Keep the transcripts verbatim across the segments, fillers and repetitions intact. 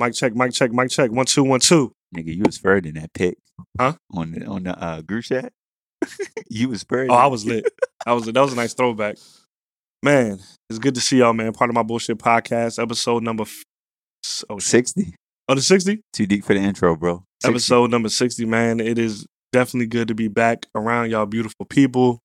Mic check, mic check, mic check. One, two, one, two. Nigga, you was furred in that pic. Huh? On the, on the uh, group chat? You was furred. Oh, I was lit. I was lit. That was a nice throwback. Man, it's good to see y'all, man. Part of My Bullshit Podcast, episode number... F- oh, sixty? Oh, the sixty? Too deep for the intro, bro. sixty. Episode number sixty, man. It is definitely good to be back around y'all beautiful people.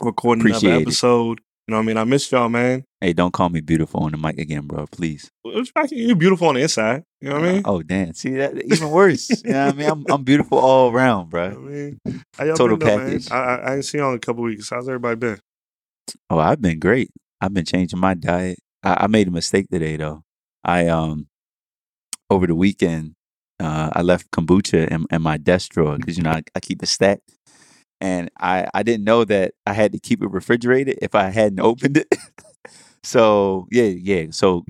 Recording Appreciate another episode. It. You know what I mean? I missed y'all, man. Hey, don't call me beautiful on the mic again, bro. Please. You're beautiful on the inside. You know what I mean? Uh, oh, damn. See, that even worse. You know what I mean? I'm, I'm beautiful all around, bro. You know what I mean? How y'all Total been, package. Though, man? I, I ain't seen y'all in a couple weeks. How's everybody been? Oh, I've been great. I've been changing my diet. I, I made a mistake today, though. I, um, over the weekend, uh, I left kombucha in, in my desk drawer because, you know, I, I keep a stack. And I, I didn't know that I had to keep it refrigerated if I hadn't opened it. So, yeah, yeah. So,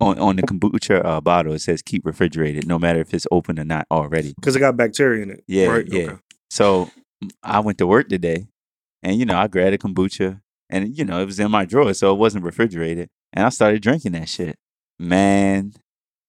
on, on the kombucha uh, bottle, it says keep refrigerated, no matter if it's open or not already. Because it got bacteria in it. Yeah, right? Yeah. Okay. So, I went to work today, and, you know, I grabbed a kombucha, and, you know, it was in my drawer, so it wasn't refrigerated. And I started drinking that shit. Man,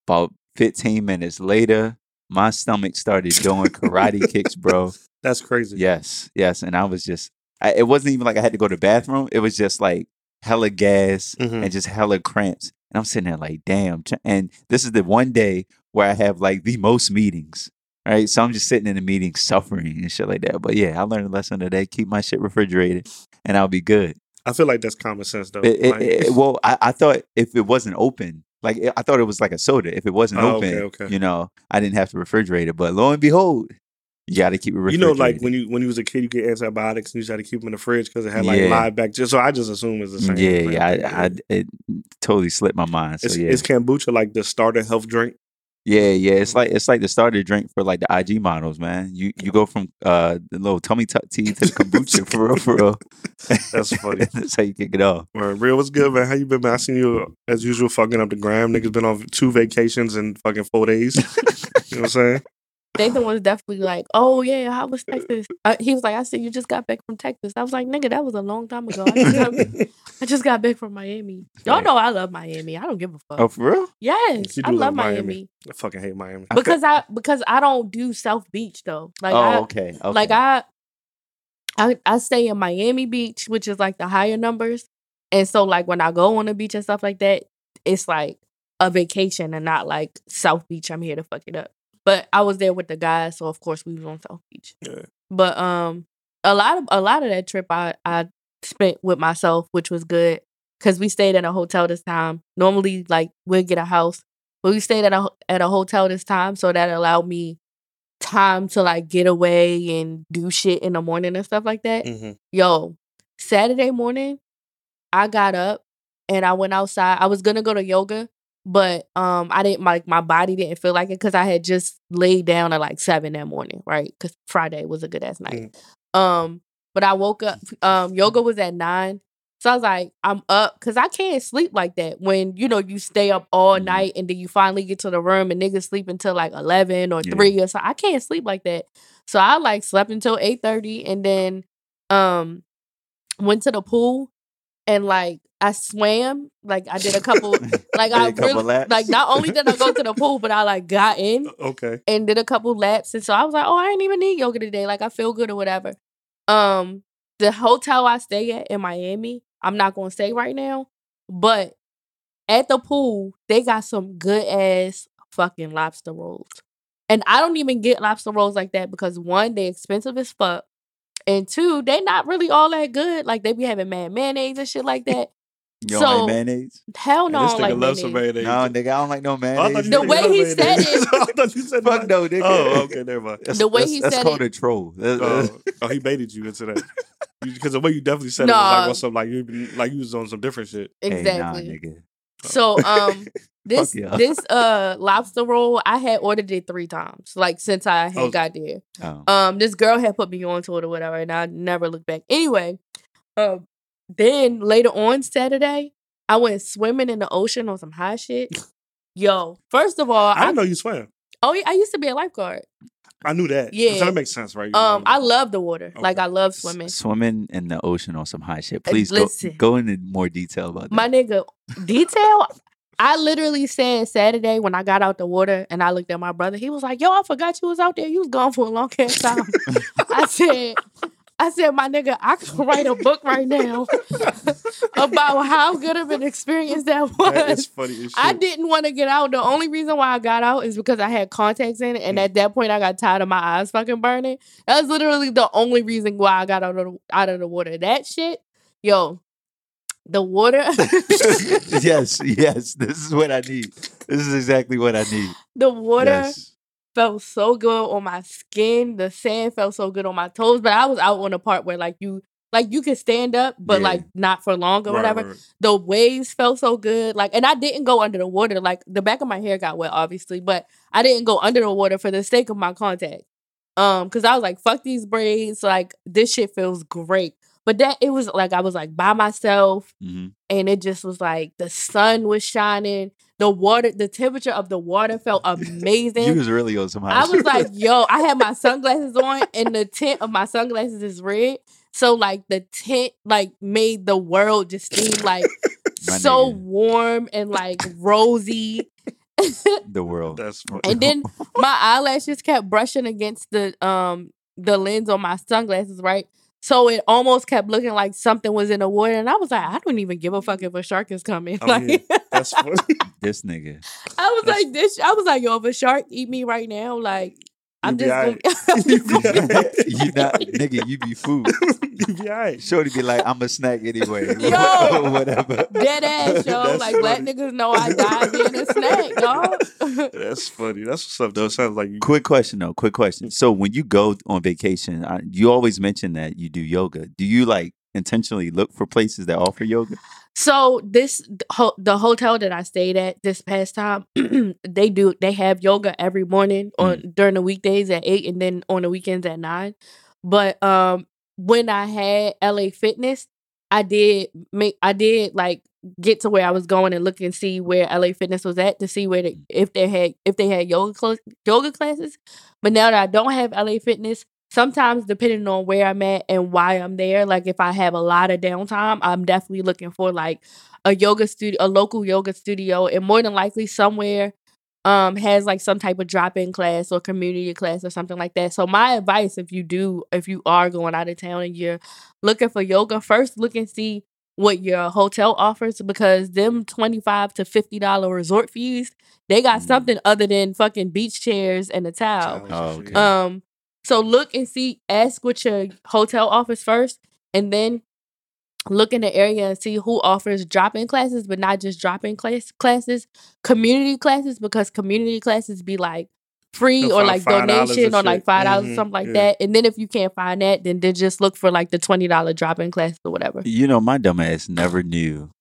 about fifteen minutes later, my stomach started doing karate kicks, bro. That's crazy. Yes, yes. And I was just, I, it wasn't even like I had to go to the bathroom. It was just like hella gas mm-hmm. and just hella cramps. And I'm sitting there like, damn. And this is the one day where I have like the most meetings, right? So I'm just sitting in the meeting suffering and shit like that. But yeah, I learned a lesson today. Keep my shit refrigerated and I'll be good. I feel like that's common sense though. It, it, like, it, well, I, I thought if it wasn't open, like it, I thought it was like a soda. If it wasn't oh, open, okay, okay. you know, I didn't have to refrigerate it. But lo and behold, you got to keep it refrigerated. You know, like when you when you was a kid, you get antibiotics and you just had to keep them in the fridge because it had like yeah. live bacteria. So I just assume it's the same. Yeah, thing. yeah. I, I, it totally slipped my mind. So it's, yeah. Is kombucha like the starter health drink? Yeah, yeah. It's like it's like the starter drink for like the I G models, man. You you go from uh, the little tummy tuck tea to the kombucha for real, for real. That's funny. That's how you kick it off. All right, real, what's good, man? How you been, man? I seen you as usual fucking up the gram. Niggas been on two vacations in fucking four days. You know what I'm saying? They the ones definitely like, oh yeah, how was Texas? I, he was like, I said you just got back from Texas. I was like, nigga, that was a long time ago. I just got, I just got back from Miami. Y'all know I love Miami. I don't give a fuck. Oh, for real? Yes, I love, love Miami. Miami. I fucking hate Miami because I because I don't do South Beach though. Like, oh, I, okay. okay. Like I, I, I stay in Miami Beach, which is like the higher numbers, and so like when I go on the beach and stuff like that, it's like a vacation and not like South Beach. I'm here to fuck it up. But I was there with the guys, so of course we was on South Beach. Yeah. But um, a lot of a lot of that trip I, I spent with myself, which was good because we stayed at a hotel this time. Normally, like we'd get a house, but we stayed at a at a hotel this time, so that allowed me time to like get away and do shit in the morning and stuff like that. Mm-hmm. Yo, Saturday morning, I got up and I went outside. I was gonna go to yoga. But um, I didn't like my, my body didn't feel like it because I had just laid down at like seven that morning, right? Because Friday was a good ass night. Mm. Um, but I woke up. Um, yoga was at nine, so I was like, I'm up because I can't sleep like that. When you know you stay up all mm. night and then you finally get to the room and niggas sleep until like eleven or yeah. three or so. I can't sleep like that, so I like slept until eight thirty and then um went to the pool and like. I swam, like I did a couple, like I couple really, laps. Like not only did I go to the pool, but I like got in, okay, and did a couple laps, and so I was like, oh, I didn't even need yoga today, like I feel good or whatever. Um, the hotel I stay at in Miami, I'm not gonna say right now, but at the pool they got some good ass fucking lobster rolls, and I don't even get lobster rolls like that because one, they expensive as fuck, and two, they not really all that good. Like they be having mad mayonnaise and shit like that. You don't so, like mayonnaise? Hell no, I don't like mayonnaise. mayonnaise. No, nigga, I don't like no mayonnaise. Oh, the way no he mayonnaise. said it. I thought you said Fuck that. no, nigga. Oh, okay, never mind. That's, the way that's, he that's said it. That's called a troll. Oh, oh, he baited you into that. Because the way you definitely said no. it was like, what's up, like you, like you was on some different shit. Exactly. Hey, nah, nigga. So um, this this uh lobster roll, I had ordered it three times, like since I had oh. got there. Oh. Um, This girl had put me onto it or whatever, and I never looked back. Anyway, um. Uh, Then later on Saturday, I went swimming in the ocean on some high shit. Yo, first of all, I, I know you swam. Oh, yeah, I used to be a lifeguard. I knew that. Yeah, so that makes sense, right? You um, I love the water. Okay. Like I love swimming. S- swimming in the ocean on some high shit. Please uh, go, go into more detail about that. My nigga, detail. I literally said Saturday when I got out the water and I looked at my brother, he was like, yo, I forgot you was out there. You was gone for a long ass time. I said, I said, my nigga, I could write a book right now about how good of an experience that was. That is funny as shit. I didn't want to get out. The only reason why I got out is because I had contacts in it. And mm. at that point, I got tired of my eyes fucking burning. That was literally the only reason why I got out of the, out of the water. That shit, yo. The water. Yes, yes. This is what I need. This is exactly what I need. The water yes. felt so good on my skin. The sand felt so good on my toes. But I was out on the part where like you like you could stand up, but yeah. like not for long or right, whatever. Right, right. The waves felt so good. Like, and I didn't go under the water. Like the back of my hair got wet, obviously, but I didn't go under the water for the sake of my contact. Um, because I was like, fuck these braids. Like this shit feels great. But that it was like I was like by myself mm-hmm. and it just was like the sun was shining. The water, the temperature of the water felt amazing. You was really on some high shit. I was like, yo, I had my sunglasses on and the tint of my sunglasses is red. So like the tint like made the world just seem like my so nigga. Warm and like rosy. The world. That's funny. And then my eyelashes kept brushing against the um the lens on my sunglasses, right? So it almost kept looking like something was in the water. And I was like, I don't even give a fuck if a shark is coming. Oh, like, yeah. That's funny. This nigga. I was That's... like, this. I was like, yo, if a shark eat me right now, like, I'm just gonna you not, nigga, you be food. You be all right. Shorty be like, I'm a snack anyway. Yo, whatever. Dead ass, yo. That's like, funny. Black niggas know I died being a snack, dog. That's funny. That's what's up, though. Sounds like you. Quick question, though. Quick question. So, when you go on vacation, I, you always mention that you do yoga. Do you like intentionally look for places that offer yoga? So this ho- the hotel that I stayed at this past time, they do they have yoga every morning on mm. during the weekdays at eight and then on the weekends at nine. But um, when I had L A Fitness, I did make I did like get to where I was going and look and see where L A Fitness was at to see where the, if they had if they had yoga cl- yoga classes. But now that I don't have L A Fitness. Sometimes, depending on where I'm at and why I'm there, like if I have a lot of downtime, I'm definitely looking for like a yoga studio, a local yoga studio, and more than likely somewhere um, has like some type of drop-in class or community class or something like that. So my advice, if you do, if you are going out of town and you're looking for yoga, first look and see what your hotel offers because them twenty-five to fifty dollars resort fees, they got mm. something other than fucking beach chairs and a towel. Oh, okay. Um. So look and see, ask what your hotel offers first, and then look in the area and see who offers drop-in classes, but not just drop-in class- classes, community classes, because community classes be like free They'll or like donation or, or like five dollars mm-hmm. or something like yeah. that. And then if you can't find that, then, then just look for like the twenty dollars drop-in class or whatever. You know, my dumb ass never knew.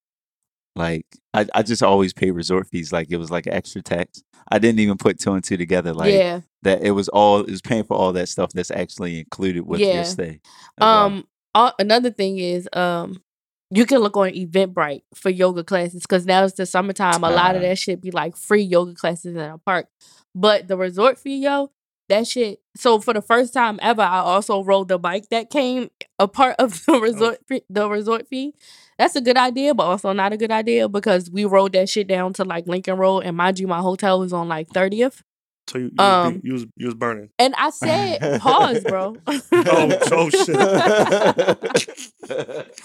Like, I, I just always paid resort fees like it was like extra tax. I didn't even put two and two together. Like yeah. that it was all, it was paying for all that stuff that's actually included with yeah. your stay. Um, all, another thing is um, you can look on Eventbrite for yoga classes because now it's the summertime. A lot uh, of that shit be like free yoga classes in a park. But the resort fee, yo, that shit. So for the first time ever, I also rode the bike that came a part of the resort fee, the resort fee. That's a good idea, but also not a good idea because we rode that shit down to like Lincoln Road, and mind you, my hotel was on like thirtieth. So you, you, um, you, you was you was burning. And I said, pause, bro. oh, oh shit. But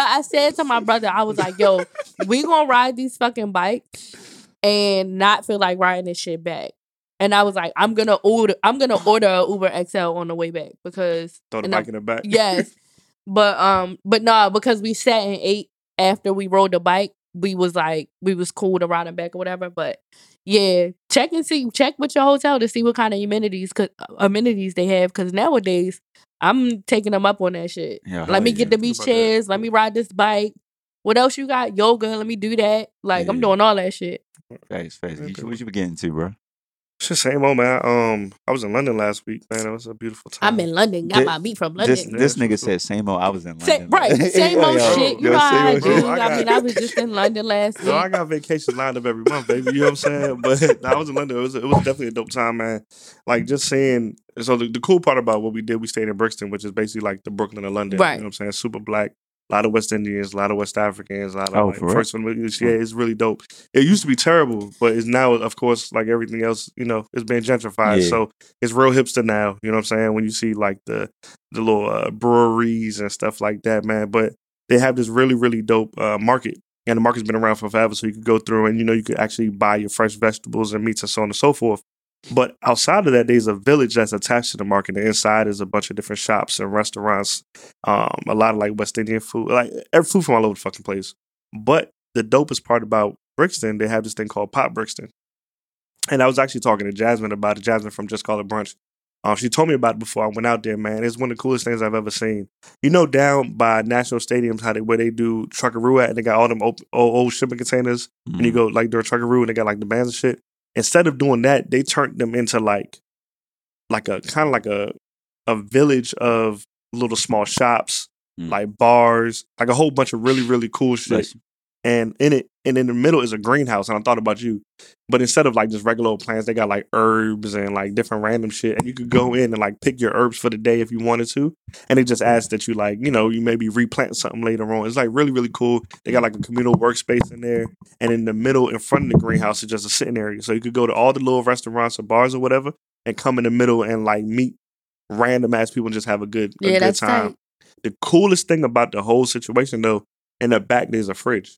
I said to my brother, I was like, yo, we gonna ride these fucking bikes and not feel like riding this shit back. And I was like, I'm gonna order, I'm gonna order a Uber X L on the way back because throw the bike I, in the back. Yes, but um, but nah, because we sat and ate after we rode the bike. We was like, we was cool to ride it back or whatever. But yeah, check and see, check with your hotel to see what kind of amenities, cause, amenities they have. Because nowadays, I'm taking them up on that shit. Yeah, let me yeah. get the beach chairs. That. Let me ride this bike. What else you got? Yoga. Let me do that. Like yeah. I'm doing all that shit. Thanks, thanks. You, what you been getting to, bro? It's the same old man. I, um, I was in London last week, man. It was a beautiful time. I'm in London. Got this, my beat from London. This, this nigga said same old. I was in London. Sa- right. Same old yo, shit. You know how I do. I mean, I was just in London last week. Yo, I got vacations lined up every month, baby. You know what I'm saying? But nah, I was in London. It was, it was definitely a dope time, man. Like, just seeing. So the, the cool part about what we did, we stayed in Brixton, which is basically like the Brooklyn of London. Right. You know what I'm saying? Super black. A lot of West Indians, a lot of West Africans, a lot of oh, like, first from the yeah, it's really dope. It used to be terrible, but it's now, of course, like everything else, you know, it's been gentrified. Yeah. So it's real hipster now. You know what I'm saying? When you see like the the little uh, breweries and stuff like that, man. But they have this really, really dope uh, market. And the market's been around for forever. So you could go through and, you know, you could actually buy your fresh vegetables and meats and so on and so forth. But outside of that, there's a village that's attached to the market. The inside is a bunch of different shops and restaurants. Um, a lot of like West Indian food, like every food from all over the fucking place. But the dopest part about Brixton, they have this thing called Pop Brixton. And I was actually talking to Jasmine about it. Jasmine from Just Call It Brunch. Um, she told me about it before I went out there, man. It's one of the coolest things I've ever seen. You know, down by National Stadium, how they where they do Truckeroo at, and they got all them old, old, old shipping containers. Mm-hmm. And you go like during Truckeroo, and they got like the bands and shit. Instead of doing that, they turned them into like, like a kind of like a, a village of little small shops, mm. like bars, like a whole bunch of really really cool shit. Nice. And in it, and in the middle is a greenhouse. And I thought about you, but instead of like just regular old plants, they got like herbs and like different random shit. And you could go in and like pick your herbs for the day if you wanted to. And they just asked that you like, you know, you maybe replant something later on. It's like really, really cool. They got like a communal workspace in there. And in the middle, in front of the greenhouse, is just a sitting area. So you could go to all the little restaurants or bars or whatever and come in the middle and like meet random ass people and just have a good, a yeah, good time. Tight. The coolest thing about the whole situation though, in the back, there's a fridge.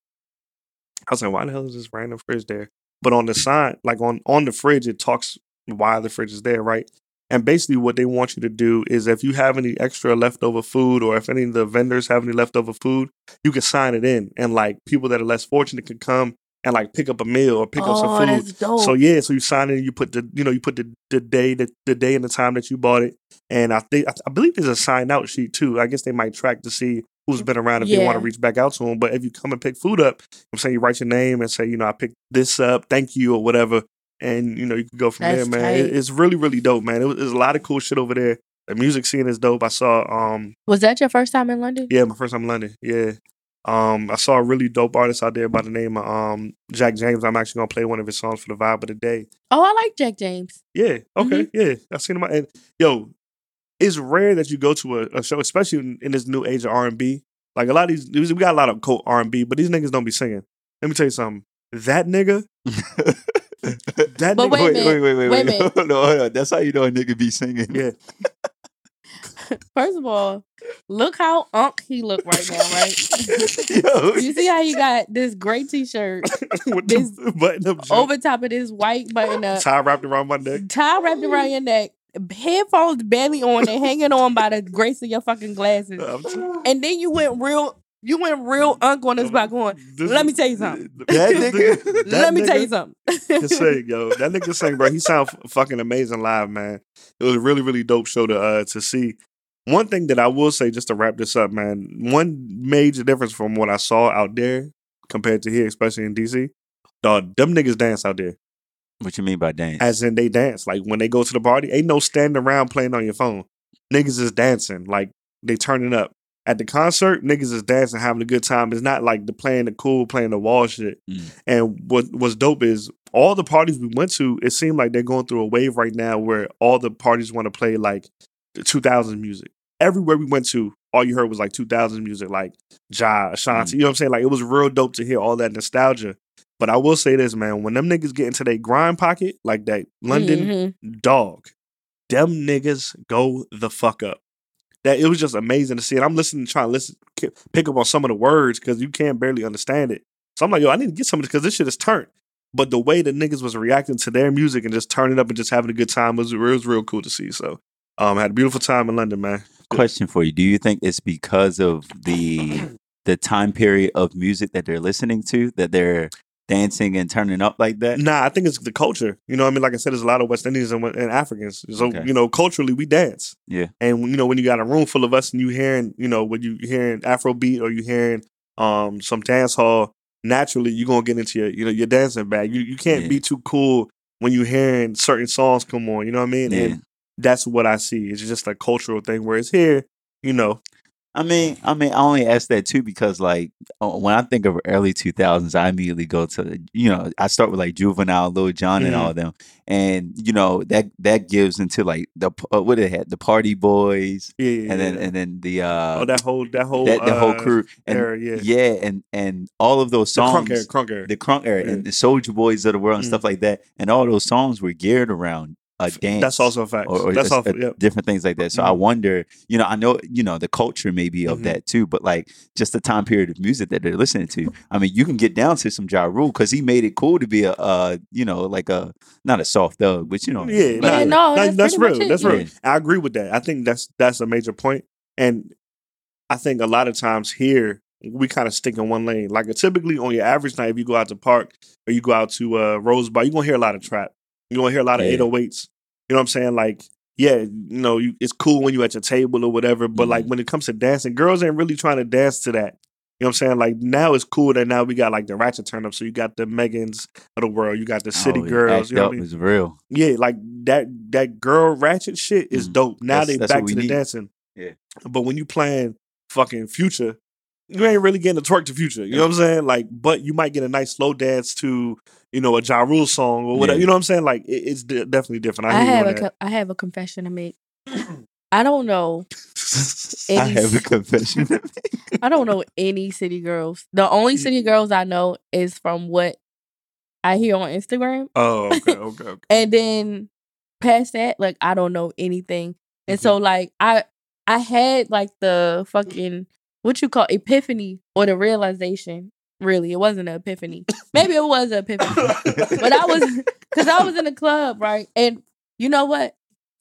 I was like, why the hell is this random fridge there? But on the side, like on, on the fridge, it talks why the fridge is there, right? And basically what they want you to do is if you have any extra leftover food or if any of the vendors have any leftover food, you can sign it in. And like people that are less fortunate can come and like pick up a meal or pick oh, up some food. That's dope. So yeah, so you sign in, you put the, you know, you put the, the day, the, the day and the time that you bought it. And I think, I believe there's a sign out sheet too. I guess they might track to see who's been around if yeah. they want to reach back out to them. But if you come and pick food up, I'm saying you write your name and say, you know, I picked this up, thank you or whatever. And, you know, you can go from That's there, man. It, it's really, really dope, man. It was, it was a lot of cool shit over there. The music scene is dope. I saw... Um, was that your first time in London? Yeah, my first time in London. Yeah. Um, I saw a really dope artist out there by the name of um, J V C K James. I'm actually going to play one of his songs for the vibe of the day. Oh, I like J V C K James. Yeah. Okay. Mm-hmm. Yeah. I've seen him. And, yo... It's rare that you go to a, a show, especially in, in this new age of R and B. Like a lot of these, we got a lot of cold R and B, but these niggas don't be singing. Let me tell you something. That nigga, that but nigga. Wait, wait, wait, wait, wait, wait. wait. No, no, no, that's how you know a nigga be singing. Yeah. First of all, look how unk he look right now, right? Yo. You see how he got this gray t-shirt with this button-up over top of this white button-up tie wrapped around my neck. Tie wrapped around your neck. Headphones barely on and hanging on by the grace of your fucking glasses, and then you went real, you went real unk on this spot going. Let me tell you something. That nigga. That Let me nigga tell you something. Sing, yo, that nigga sang, bro. He sound fucking amazing live, man. It was a really, really dope show to uh, to see. One thing that I will say, just to wrap this up, man. One major difference from what I saw out there compared to here, especially in D C, dog, them niggas dance out there. What you mean by dance? As in they dance. Like when they go to the party, ain't no standing around playing on your phone. Niggas is dancing. Like they turning up. At the concert, niggas is dancing, having a good time. It's not like the playing the cool, playing the wall shit. Mm. And what what's dope is all the parties we went to, it seemed like they're going through a wave right now where all the parties want to play like two thousands music. Everywhere we went to, all you heard was like two thousands music, like Ja, Ashanti. Mm. You know what I'm saying? Like it was real dope to hear all that nostalgia. But I will say this, man. When them niggas get into their grind pocket, like that London mm-hmm. dog, them niggas go the fuck up. That it was just amazing to see. And I'm listening, trying to listen, pick up on some of the words because you can't barely understand it. So I'm like, yo, I need to get some of this because this shit is turned. But the way the niggas was reacting to their music and just turning up and just having a good time was, it was real cool to see. So um, I had a beautiful time in London, man. Question for you. Do you think it's because of the the time period of music that they're listening to that they're dancing and turning up like that? Nah, I think it's the culture. You know what I mean? Like I said, there's a lot of West Indians and, and Africans. So, okay. you know, culturally, we dance. Yeah. And, you know, when you got a room full of us and you hearing, you know, when you hearing Afrobeat or you hearing um, some dance hall, naturally, you're going to get into your, you know, your dancing bag. You you can't yeah. be too cool when you hearing certain songs come on. You know what I mean? Yeah. And that's what I see. It's just a cultural thing. Whereas here, you know, I mean, I mean, I only ask that too because, like, when I think of early two thousands, I immediately go to, you know, I start with like Juvenile, Lil Jon, and mm-hmm. all of them, and you know that that gives into like the uh, what it had, the Party Boys, yeah, yeah, and then yeah. and then the uh, oh that whole that whole that, that uh, whole crew, and, era, yeah, yeah, and and all of those songs, the crunk era, the crunk era, yeah. and the Soulja Boys of the world and mm-hmm. stuff like that, and all those songs were geared around a dance. That's also a fact. Or, or That's a, also, yep. a, different things like that. So mm-hmm. I wonder, you know, I know, you know, the culture maybe of mm-hmm. that too, but like just the time period of music that they're listening to. I mean, you can get down to some Ja Rule because he made it cool to be a, uh, you know, like a, not a soft thug, but you know. Yeah, like, yeah no, like, that's, that's real. That's real. Yeah. I agree with that. I think that's, that's a major point. And I think a lot of times here, we kind of stick in one lane. Like typically on your average night, if you go out to Park or you go out to uh, Rose Bar, you're going to hear a lot of trap. You're going to hear a lot of yeah. eight oh eights. You know what I'm saying? Like, yeah, you know, you, it's cool when you're at your table or whatever. But, mm-hmm. like, when it comes to dancing, girls ain't really trying to dance to that. You know what I'm saying? Like, now it's cool that now we got, like, the ratchet turn-up. So you got the Megans of the world. You got the city oh, girls. You know what I mean? It's real. Yeah, like, that that girl ratchet shit is mm-hmm. dope. Now that's, they that's back to the need. dancing. Yeah. But when you playing fucking Future, you ain't really getting to twerk to Future. You know what I'm saying? Like, but you might get a nice slow dance to, you know, a Ja Rule song or whatever. Yeah. You know what I'm saying? Like, it, it's de- definitely different. I, I have a co- I have a confession to make. I don't know. Any, I have a confession to make. I don't know any city girls. The only city girls I know is from what I hear on Instagram. Oh, okay, okay, okay. And then past that, like, I don't know anything. And okay. so, like, I I had, like, the fucking... what you call epiphany or the realization. Really, it wasn't an epiphany. Maybe it was an epiphany. But I was, because I was in a club, right? And you know what?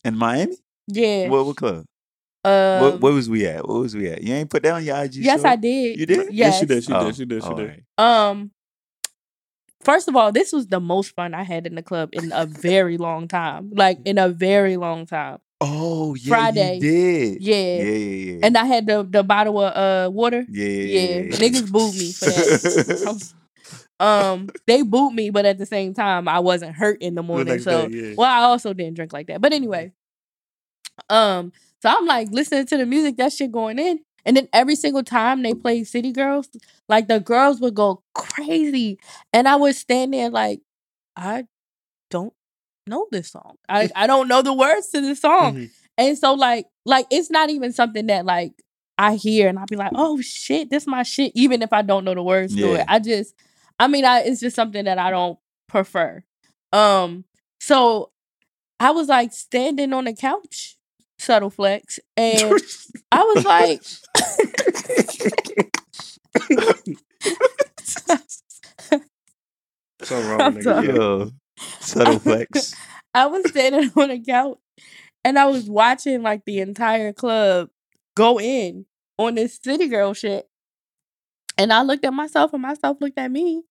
In Miami? Yeah. What, what club? Um, what, what was we at? What was we at? You ain't put down your I G Yes, show? I did. You did? Yes, yes you did. She oh, did. She did. She did. Right. Um, first of all, this was the most fun I had in the club in a very long time. Like, in a very long time. Oh, yeah, Friday. You did. Yeah. Yeah, yeah, yeah. And I had the, the bottle of uh, water. Yeah, yeah, yeah. yeah. Niggas booed me for that. um, They booed me, but at the same time, I wasn't hurt in the morning. Like so, that, yeah. Well, I also didn't drink like that. But anyway, um, so I'm like listening to the music, that shit going in. And then every single time they played City Girls, like the girls would go crazy. And I would stand there like, I don't know this song. I, I don't know the words to this song. Mm-hmm. And so like like it's not even something that like I hear and I'll be like, oh shit, this is my shit, even if I don't know the words yeah. to it. I just I mean I it's just something that I don't prefer. Um so I was like standing on the couch, subtle flex, and I was like something wrong with nigga. Subtle flex. I was standing on a couch and I was watching like the entire club go in on this city girl shit. And I looked at myself and myself looked at me.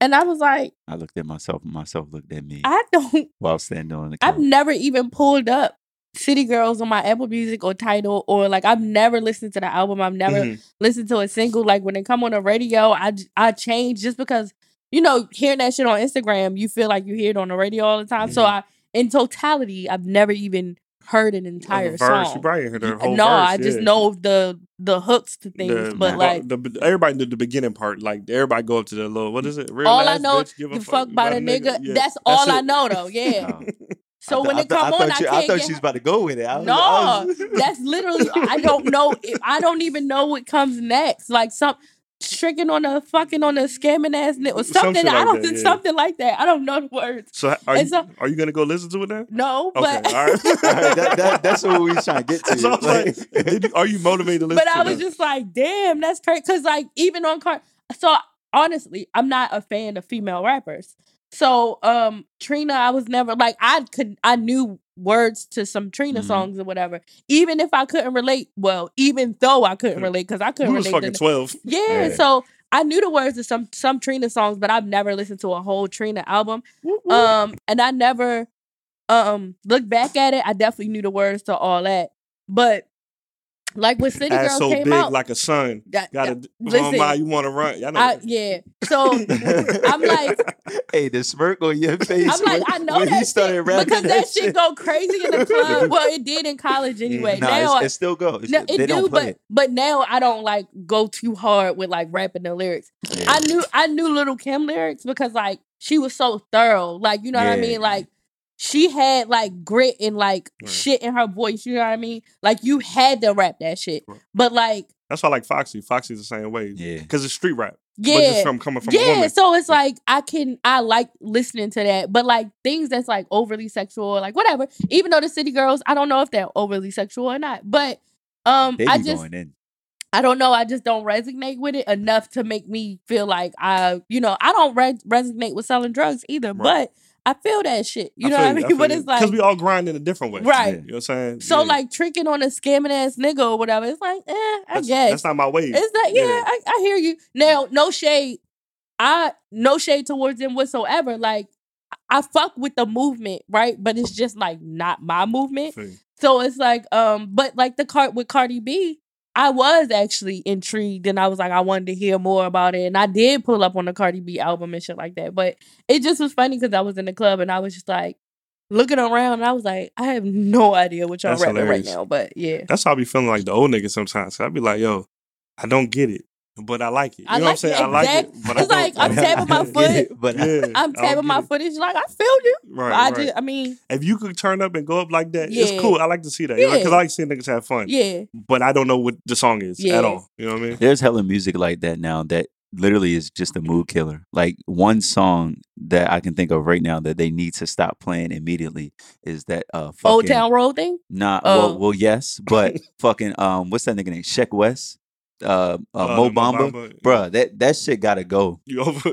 And I was like, I looked at myself and myself looked at me. I don't. While standing on the couch. I've never even pulled up City Girls on my Apple Music or Tidal, or like I've never listened to the album. I've never mm-hmm. listened to a single. Like when they come on the radio, I, I change just because. You know, hearing that shit on Instagram, you feel like you hear it on the radio all the time. Mm-hmm. So I, in totality, I've never even heard an entire verse, song. You probably heard the whole no, verse, I just yeah. know the the hooks to things. The, but the, like the, everybody did the beginning part. Like everybody go up to the little what is it? Real all I know is the fuck by the nigga. nigga. Yeah. That's, That's all it. I know though. Yeah. No. So th- when it th- come I on, you, I, I thought she was about to go with it. I was, no, I was... that's literally. I don't know. If, I don't even know what comes next. Like some. Tricking on a fucking on a scamming ass nigga or something. Some like I don't that, yeah. something like that. I don't know the words. So are you, so, are you gonna go listen to it now? No, okay, but all right. all right, that, that, that's what we was trying to get to. So like, did you, are you motivated to listen? But to I was that? Just like, damn, that's crazy. Because like even on car, so honestly, I'm not a fan of female rappers. So um, Trina, I was never like I could. I knew words to some Trina mm-hmm. songs or whatever. Even if I couldn't relate, well, even though I couldn't relate because I couldn't we relate. We was fucking to, twelve. Yeah, yeah, so I knew the words to some some Trina songs, but I've never listened to a whole Trina album. Mm-hmm. Um, and I never um looked back at it. I definitely knew the words to all that, but Like when City Girls so came big, out, like a sun. That, gotta that, listen, by, you want to run? Y'all know I, yeah. So I'm like, hey, the smirk on your face. I'm like, when, I know that shit, because that, that shit, shit go crazy in the club. Well, it did in college anyway. No, now it's, it still goes. No, it they do, don't play but it. But now I don't like go too hard with like rapping the lyrics. Yeah. I knew I knew Lil' Kim lyrics because like she was so thorough. Like you know yeah. what I mean? Like. She had, like, grit and, like, right. shit in her voice. You know what I mean? Like, you had to rap that shit. Right. But, like... That's why I like Foxy. Foxy's the same way. Yeah. Because it's street rap. Yeah. But it's from coming from yeah. a woman. Yeah, so it's yeah. like, I can... I like listening to that. But, like, things that's, like, overly sexual, like, whatever. Even though the City Girls, I don't know if they're overly sexual or not. But, um, I just... Going in. I don't know. I just don't resonate with it enough to make me feel like I... You know, I don't re- resonate with selling drugs either. Right. But... I feel that shit. You I know what I mean? I but it's like... Because we all grind in a different way. Right. You know what I'm saying? So yeah. like, tricking on a scamming ass nigga or whatever, it's like, eh, I that's, guess. That's not my way. It's like, yeah, yeah I, I hear you. Now, no shade. I No shade towards them whatsoever. Like, I fuck with the movement, right? But it's just like, not my movement. See. So it's like, um, but like the cart with Cardi B, I was actually intrigued and I was like, I wanted to hear more about it. And I did pull up on the Cardi B album and shit like that. But it just was funny because I was in the club and I was just like looking around and I was like, I have no idea what y'all That's rapping hilarious. Right now. But yeah. That's how I be feeling like the old nigga sometimes. So I be like, yo, I don't get it, but I like it. You I know like what I'm saying? Exact, I like it. But it's I like, I'm tapping my foot. It, but yeah, I'm tapping my foot. It's like, I feel you. Right, I, right. Just, I mean. If you could turn up and go up like that, yeah. it's cool. I like to see that. Because yeah. you know, I like seeing niggas have fun. Yeah. But I don't know what the song is yeah. at all. You know what I mean? There's hella music like that now that literally is just a mood killer. Like one song that I can think of right now that they need to stop playing immediately is that uh fucking, Old Town Road thing? Nah. Oh. Well, well, yes. But fucking, um, what's that nigga name? Sheck West? Uh, uh, uh Mo Bamba, Bamba. Bruh, that, that shit gotta go.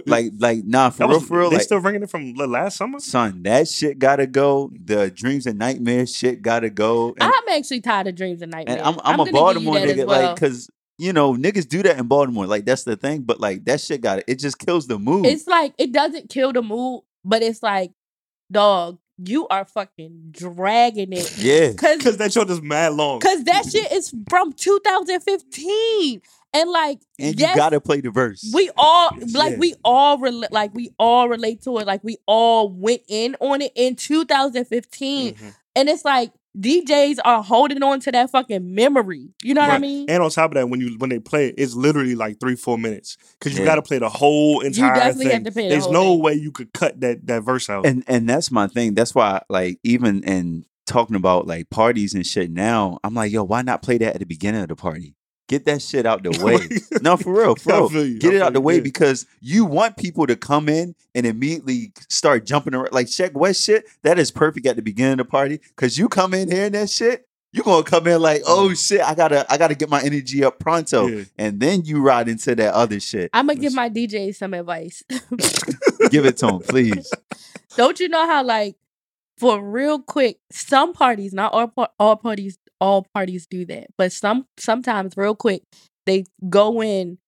like, like, nah, for that real, was, for real. They like, still bringing it from last summer? Son, that shit gotta go. The Dreams and Nightmares shit gotta go. And, I'm actually tired of Dreams and Nightmares. And I'm, I'm, I'm a Baltimore nigga, well. Like, cause, you know, niggas do that in Baltimore. Like, that's the thing, but like, that shit gotta, it just kills the mood. It's like, it doesn't kill the mood, but it's like, dog, you are fucking dragging it. Yeah. Because that shit is mad long. Because that shit is from two thousand fifteen. And like, and yes, you gotta play the verse. We all, like, yeah. we all, rela- like, we all relate to it. Like, we all went in on it in two thousand fifteen. Mm-hmm. And it's like, D Js are holding on to that fucking memory. You know right. what I mean? And on top of that, when you when they play it, it's literally like three, four minutes. Because you yeah. got to play the whole entire you definitely thing. Have to play There's the no thing. Way you could cut that, that verse out. And and that's my thing. That's why, like, even in talking about, like, parties and shit now, I'm like, yo, why not play that at the beginning of the party? Get that shit out the way. No, for real, for real. You, get it out the way you. Because you want people to come in and immediately start jumping around. Like, Sheck West shit, that is perfect at the beginning of the party. Because you come in hearing that shit, you're going to come in like, oh, shit, I got to I gotta get my energy up pronto. Yeah. And then you ride into that other shit. I'm going to give my D J some advice. Give it to him, please. Don't you know how, like, for real quick, some parties, not all, par- all parties, all parties do that. But some sometimes real quick, they go in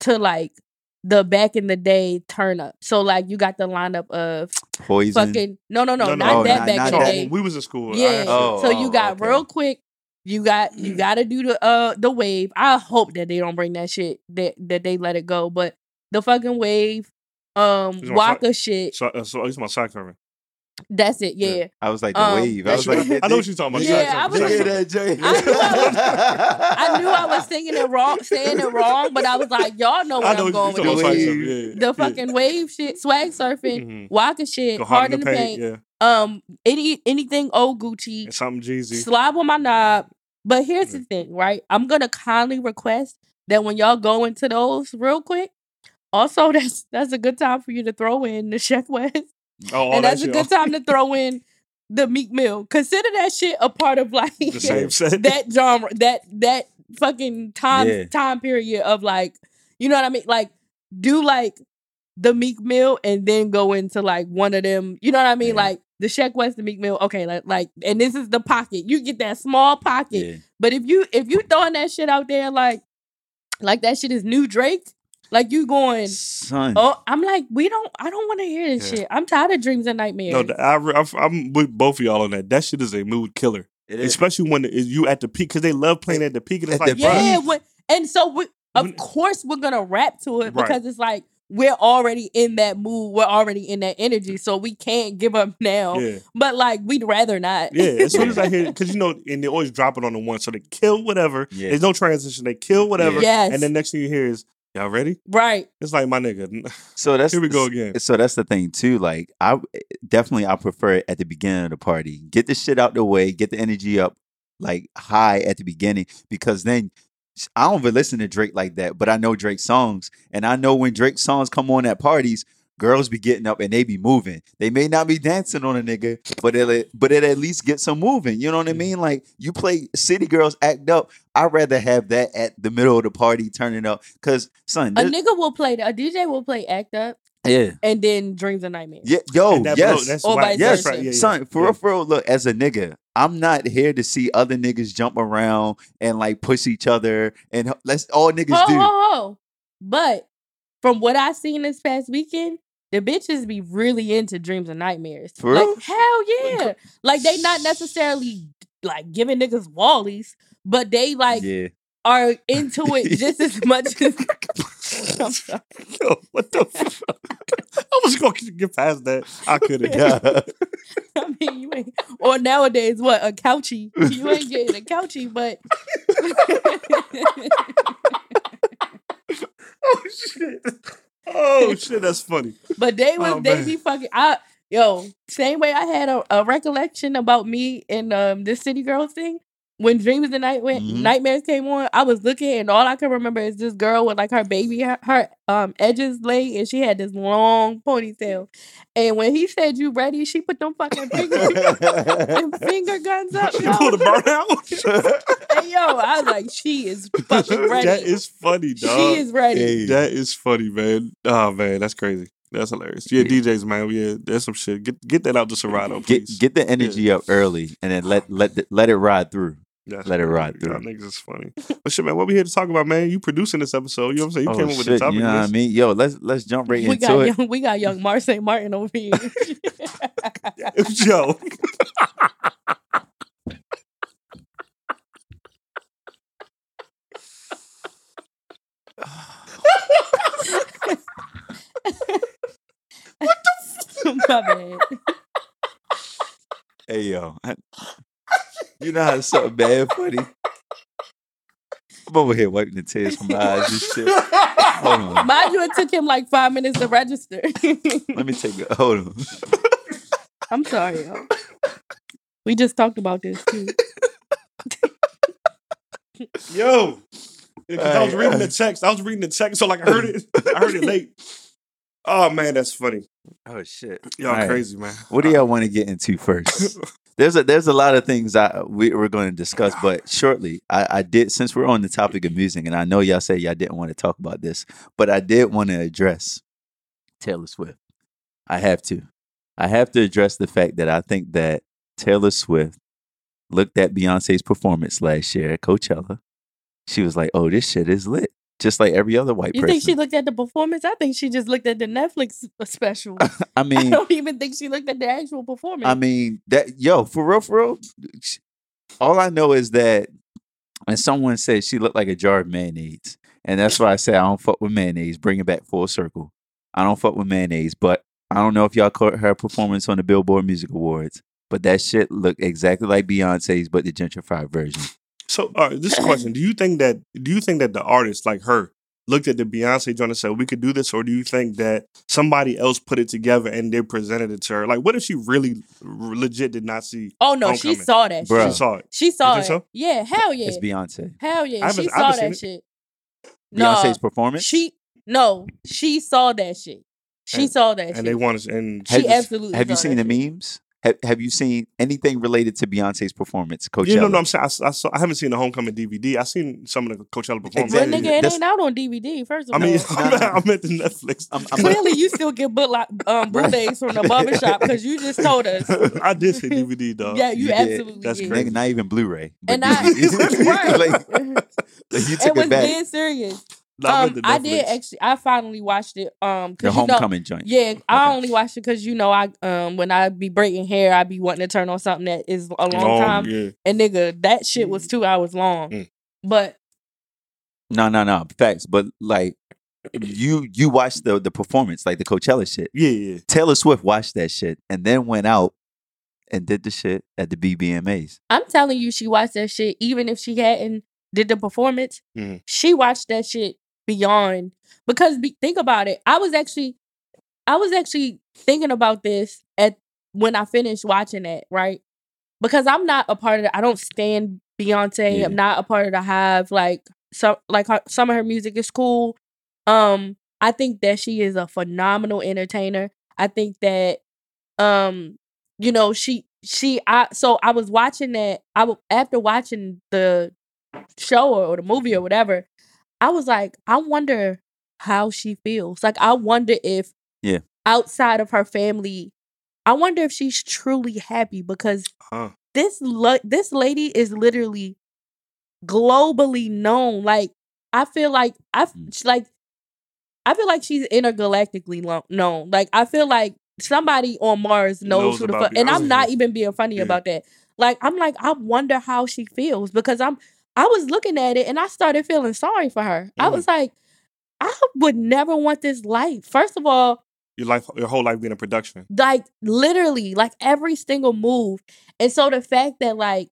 to like the back in the day turn up. So like you got the lineup of Poison. Fucking no no no, no, no not no, that not, back not in that. The day. We was in school. Yeah. Oh, so you got oh, okay. real quick, you got you gotta do the uh the wave. I hope that they don't bring that shit that, that they let it go. But the fucking wave, um Waka so- shit. So uh, so it's my side cover. That's it, yeah. yeah. I was like the um, wave. I was like, I know what you're talking about. Yeah, yeah I was. Like, I, knew I, was I knew I was singing it wrong, saying it wrong, but I was like, y'all know where know I'm going with this. Wave. The fucking yeah. wave shit, swag surfing, mm-hmm. Waka shit, hard, hard in the, the paint. paint. Yeah. Um, any anything old Gucci, and something Jeezy, slob on my knob. But here's yeah. the thing, right? I'm gonna kindly request that when y'all go into those real quick. Also, that's that's a good time for you to throw in the Sheck West. Oh, and that's that a good time to throw in the Meek Mill. Consider that shit a part of like the same set. That genre, that that fucking time yeah. time period of like, you know what I mean? Like do like the Meek Mill and then go into like one of them. You know what I mean? Yeah. Like the Sheck West, the Meek Mill. Okay, like like, and this is the pocket. You get that small pocket. Yeah. But if you if you throwing that shit out there, like like that shit is new Drake. Like, you going, son. Oh, I'm like, we don't, I don't want to hear this yeah. shit. I'm tired of Dreams and Nightmares. No, I, I, I'm with both of y'all on that. That shit is a mood killer. It is. Especially when you at the peak, because they love playing at the peak. And it's like, yeah, when, and so we, of when, course we're gonna rap to it, because right. it's like we're already in that mood, we're already in that energy, so we can't give up now. Yeah. But like, we'd rather not. Yeah, as soon as I hear, because you know, and they always drop it on the one, so they kill whatever. Yeah. There's no transition. They kill whatever, yes. and then next thing you hear is, y'all ready? Right. It's like, my nigga. So that's here we go again. So that's the thing too. Like, I definitely I prefer it at the beginning of the party. Get the shit out the way. Get the energy up, like high at the beginning, because then I don't even listen to Drake like that. But I know Drake's songs, and I know when Drake's songs come on at parties, girls be getting up and they be moving. They may not be dancing on a nigga, but it but it at least get some moving. You know what I mean? Like, you play City Girls Act Up. I'd rather have that at the middle of the party turning up. Cause son, a nigga will play, a D J will play Act Up. Yeah. And then Dreams and Nightmares. Yeah, yo, yes. Blow, that's or by yes. Right. Yeah, yeah. Son, for yeah. real, for real, look, as a nigga, I'm not here to see other niggas jump around and like push each other and let's all niggas ho, do. Ho, ho. But from what I seen this past weekend, the bitches be really into Dreams and Nightmares. For real? Like, hell yeah. Like, they not necessarily like giving niggas wallies, but they like yeah. are into it just as much as... I'm sorry. Yo, what the fuck? I was going to get past that. I couldn't. Yeah. I mean, you ain't... Or nowadays, what? A couchie. You ain't getting a couchie, but... Oh, shit. Oh, shit, that's funny. But they was, oh, they be fucking... I, yo, same way I had a, a recollection about me and um, this City Girls thing. When Dreams and Night- mm-hmm. Nightmares came on, I was looking, and all I can remember is this girl with, like, her baby, her, her um, edges laid, and she had this long ponytail. And when he said, you ready, she put them fucking finger, them finger guns up. She pulled a burn out. And yo, I was like, she is fucking ready. That is funny, dog. She is ready. Hey, that is funny, man. Oh, man, that's crazy. That's hilarious. Yeah, D Js, man. Yeah, that's some shit. Get get that out to Serato, please. Get, get the energy yeah. up early, and then let let the, let it ride through. That's Let it ride through. Y'all niggas is funny. But shit, man, what we here to talk about, man? You producing this episode. You know what I'm saying? You oh, came up with the topic. You know what I mean? Yo, let's let's jump right we into got it. Young, we got young Mar Saint Martin over here. Yo. What the fuck? My bad. Hey, yo. I- You know how to something bad, buddy. I'm over here wiping the tears from my eyes and shit. Hold on. Mind you, it took him like five minutes to register. Let me take a hold on. I'm sorry, y'all. We just talked about this too. Yo, because I was reading the text. I was reading the text, so like I heard it. I heard it late. Oh man, that's funny. Oh shit, y'all all crazy, right. man. What do y'all want to get into first? There's a there's a lot of things I we, we're going to discuss, but shortly I, I did, since we're on the topic of music, and I know y'all say y'all didn't want to talk about this, but I did want to address Taylor Swift. I have to, I have to address the fact that I think that Taylor Swift looked at Beyonce's performance last year at Coachella. She was like, "Oh, this shit is lit," just like every other white you person. You think she looked at the performance? I think she just looked at the Netflix special. I mean... I don't even think she looked at the actual performance. I mean, that yo, for real, for real, all I know is that, and someone said she looked like a jar of mayonnaise, and that's why I say I don't fuck with mayonnaise, bring it back full circle. I don't fuck with mayonnaise, but I don't know if y'all caught her performance on the Billboard Music Awards, but that shit looked exactly like Beyonce's, but the gentrified version. So uh, this question: Do you think that do you think that the artist like her looked at the Beyonce joint and said we could do this, or do you think that somebody else put it together and they presented it to her? Like, what if she really r- legit did not see? Oh no, she saw that. Bro. She saw it. She saw it. So? Yeah, hell yeah. It's Beyonce. Hell yeah, she saw that shit. Beyonce's no, performance. She no, she saw that shit. She and, saw that. And shit. And they wanted. And she have absolutely. You, have saw you seen the shit. Memes? Have, have you seen anything related to Beyonce's performance, Coachella? You know what I'm saying? I, I, saw, I haven't seen the Homecoming D V D. I've seen some of the Coachella performances. Exactly. Well, nigga, it That's, ain't out on D V D, first of all. I mean, I'm, not, I'm at the Netflix. I'm, I'm Clearly, not. You still get boot like, um, bootlegs from the barbershop because you just told us. I did say D V D, dog. Yeah, you, you absolutely did. That's did. Crazy. Nigga, not even Blu-ray. And I... Right. Like, like you took it, it was back. Being serious. Um, I did actually. I finally watched it. Um, the homecoming know, joint. Yeah, okay. I only watched it because you know I um when I be braiding hair, I be wanting to turn on something that is a long, long time. Yeah. And nigga, that shit was two hours long. Mm. But no, no, no facts. But like you, you watched the the performance, like the Coachella shit. Yeah, yeah. Taylor Swift watched that shit and then went out and did the shit at the B B M As. I'm telling you, she watched that shit even if she hadn't did the performance. Mm. She watched that shit. Beyond, because be, think about it. I was actually, I was actually thinking about this at when I finished watching it, right? Because I'm not a part of. The, I don't stand Beyonce. Yeah. I'm not a part of the Hive. Like some, like her, some of her music is cool. Um, I think that she is a phenomenal entertainer. I think that, um, you know, she she I. So I was watching that. I after watching the show or, or the movie or whatever. I was like, I wonder how she feels. Like, I wonder if yeah. outside of her family, I wonder if she's truly happy because uh-huh. this lo- this lady is literally globally known. Like, I feel like I mm. like I feel like she's intergalactically lo- known. Like, I feel like somebody on Mars knows, knows who the fuck. And I'm not even being funny yeah. about that. Like, I'm like, I wonder how she feels because I'm. I was looking at it and I started feeling sorry for her. Mm. I was like, I would never want this life. First of all, your life, your whole life being a production, like literally, like every single move. And so the fact that, like,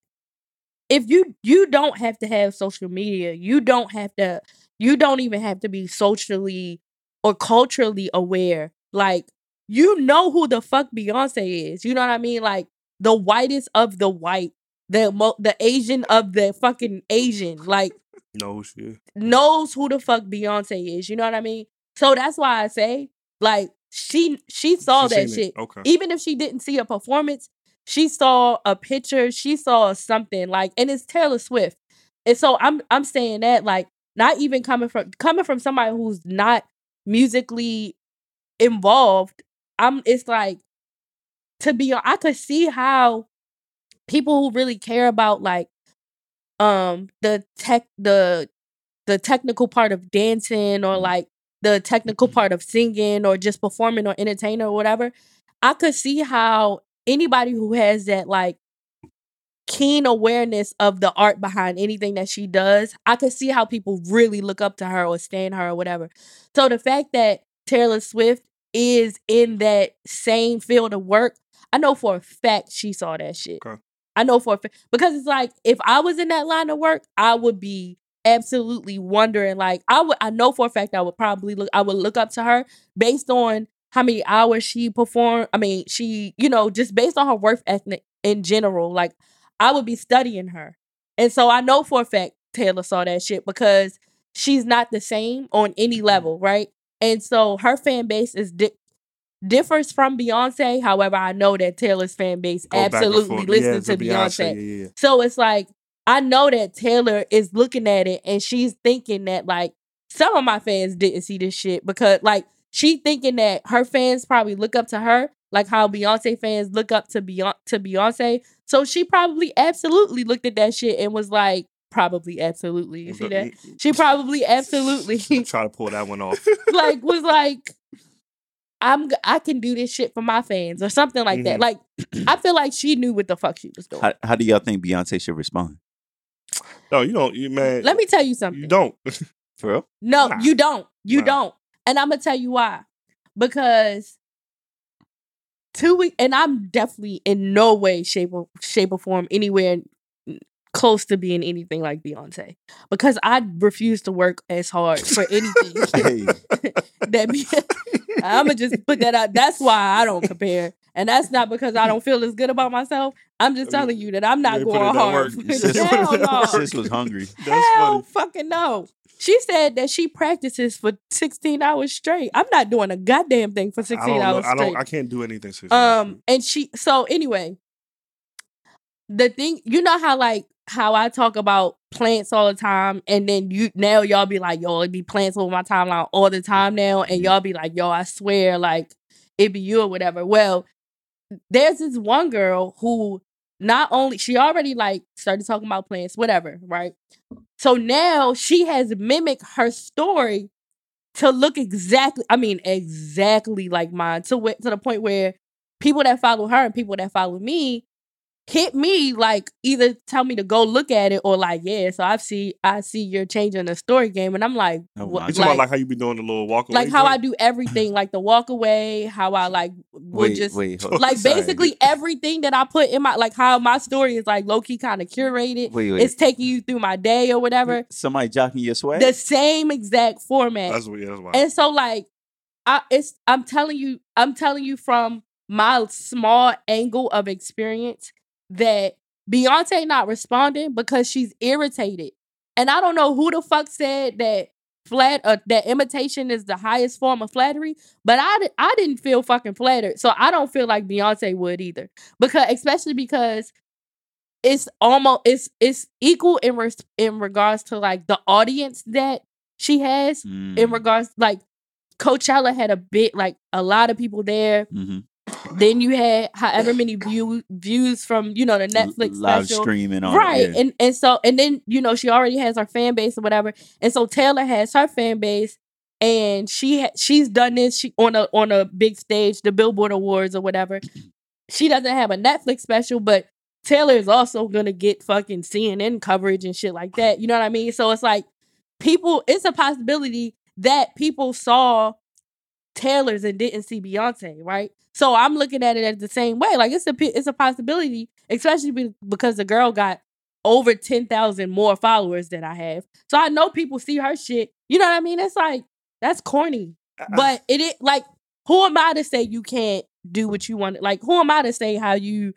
if you you don't have to have social media, you don't have to, you don't even have to be socially or culturally aware. Like, you know who the fuck Beyonce is. You know what I mean? Like the whitest of the white. The mo- the Asian of the fucking Asian, like knows yeah. knows who the fuck Beyonce is. You know what I mean? So that's why I say, like, she she saw she that shit. It. Okay. Even if she didn't see a performance, she saw a picture. She saw something like, and it's Taylor Swift. And so I'm I'm saying that, like, not even coming from coming from somebody who's not musically involved. I'm. It's like to be. I could see how. People who really care about, like, um, the tech, the the technical part of dancing, or like the technical part of singing, or just performing, or entertaining, or whatever, I could see how anybody who has that, like, keen awareness of the art behind anything that she does, I could see how people really look up to her or stand her or whatever. So the fact that Taylor Swift is in that same field of work, I know for a fact she saw that shit. Okay. I know for a fact. Because it's like, if I was in that line of work, I would be absolutely wondering. Like, I would, I know for a fact I would probably look, I would look up to her based on how many hours she performed. I mean, she, you know, just based on her work ethic in general. Like, I would be studying her. And so I know for a fact Taylor saw that shit because she's not the same on any level, right? And so her fan base is di- differs from Beyonce. However, I know that Taylor's fan base Go absolutely listens yeah, to Beyonce. Beyonce. Yeah, yeah. So it's like, I know that Taylor is looking at it and she's thinking that, like, some of my fans didn't see this shit because, like, she thinking that her fans probably look up to her, like how Beyonce fans look up to Beyonce. To Beyonce. So she probably absolutely looked at that shit and was like, probably absolutely. You see that? She probably absolutely. Try to pull that one off. Like, was like, I'm I can do this shit for my fans or something like that. Mm-hmm. Like, I feel like she knew what the fuck she was doing. How, how do y'all think Beyonce should respond? No, you don't, you, man. Let me tell you something. You don't. For real? No, nah. you don't. You nah. don't. And I'm gonna tell you why. Because two weeks, and I'm definitely in no way, shape, or shape or form anywhere close to being anything like Beyonce, because I refuse to work as hard for anything. Hey. that be. I'm gonna just put that out. That's why I don't compare, and that's not because I don't feel as good about myself. I'm just telling you that I'm not going hard. Sis, Hell no. Sis was hungry. That's Hell funny. fucking no. She said that she practices for sixteen hours straight. I'm not doing a goddamn thing for sixteen hours straight. I don't. I can't do anything. Um, and she. So anyway, the thing, you know how like how I talk about plants all the time, and then you now y'all be like, yo, it be plants over my timeline all the time now, and y'all be like, yo, I swear, like, it be you or whatever. Well, there's this one girl who not only, she already like started talking about plants, whatever, right? So now she has mimicked her story to look exactly, I mean, exactly like mine, to, w- to the point where people that follow her and people that follow me hit me, like, either tell me to go look at it or like, yeah, so I see I see you're changing the story game. And I'm like, oh, wow. You're talking about like how you be doing the little walk away? Like how thing? I do everything, like the walk away, how I like would wait, just, wait, like sorry. basically everything that I put in my, like how my story is like low-key kind of curated. Wait, wait. It's taking you through my day or whatever. Somebody jocking your swag? The same exact format. That's what, yeah, that's wild. And so like, I, it's, I'm telling you, I'm telling you from my small angle of experience that Beyonce not responding because she's irritated. And I don't know who the fuck said that flat uh, that imitation is the highest form of flattery, but I, I didn't feel fucking flattered. So I don't feel like Beyonce would either. Because especially because it's almost it's it's equal in re- in regards to like the audience that she has mm. in regards like Coachella had a bit like a lot of people there. Mm-hmm. Then you had however many view, views from, you know, the Netflix live special. Streaming on right. It, yeah. And and so and then, you know, she already has her fan base or whatever. And so Taylor has her fan base and she ha- she's done this she on a on a big stage, the Billboard Awards or whatever. She doesn't have a Netflix special, but Taylor is also going to get fucking C N N coverage and shit like that. You know what I mean? So it's like people, it's a possibility that people saw Taylor's and didn't see Beyonce, right? So I'm looking at it as the same way. Like it's a it's a possibility, especially be, because the girl got over ten thousand more followers than I have. So I know people see her shit. You know what I mean? It's like that's corny. Uh-uh. But it, it like who am I to say you can't do what you want? Like who am I to say how you?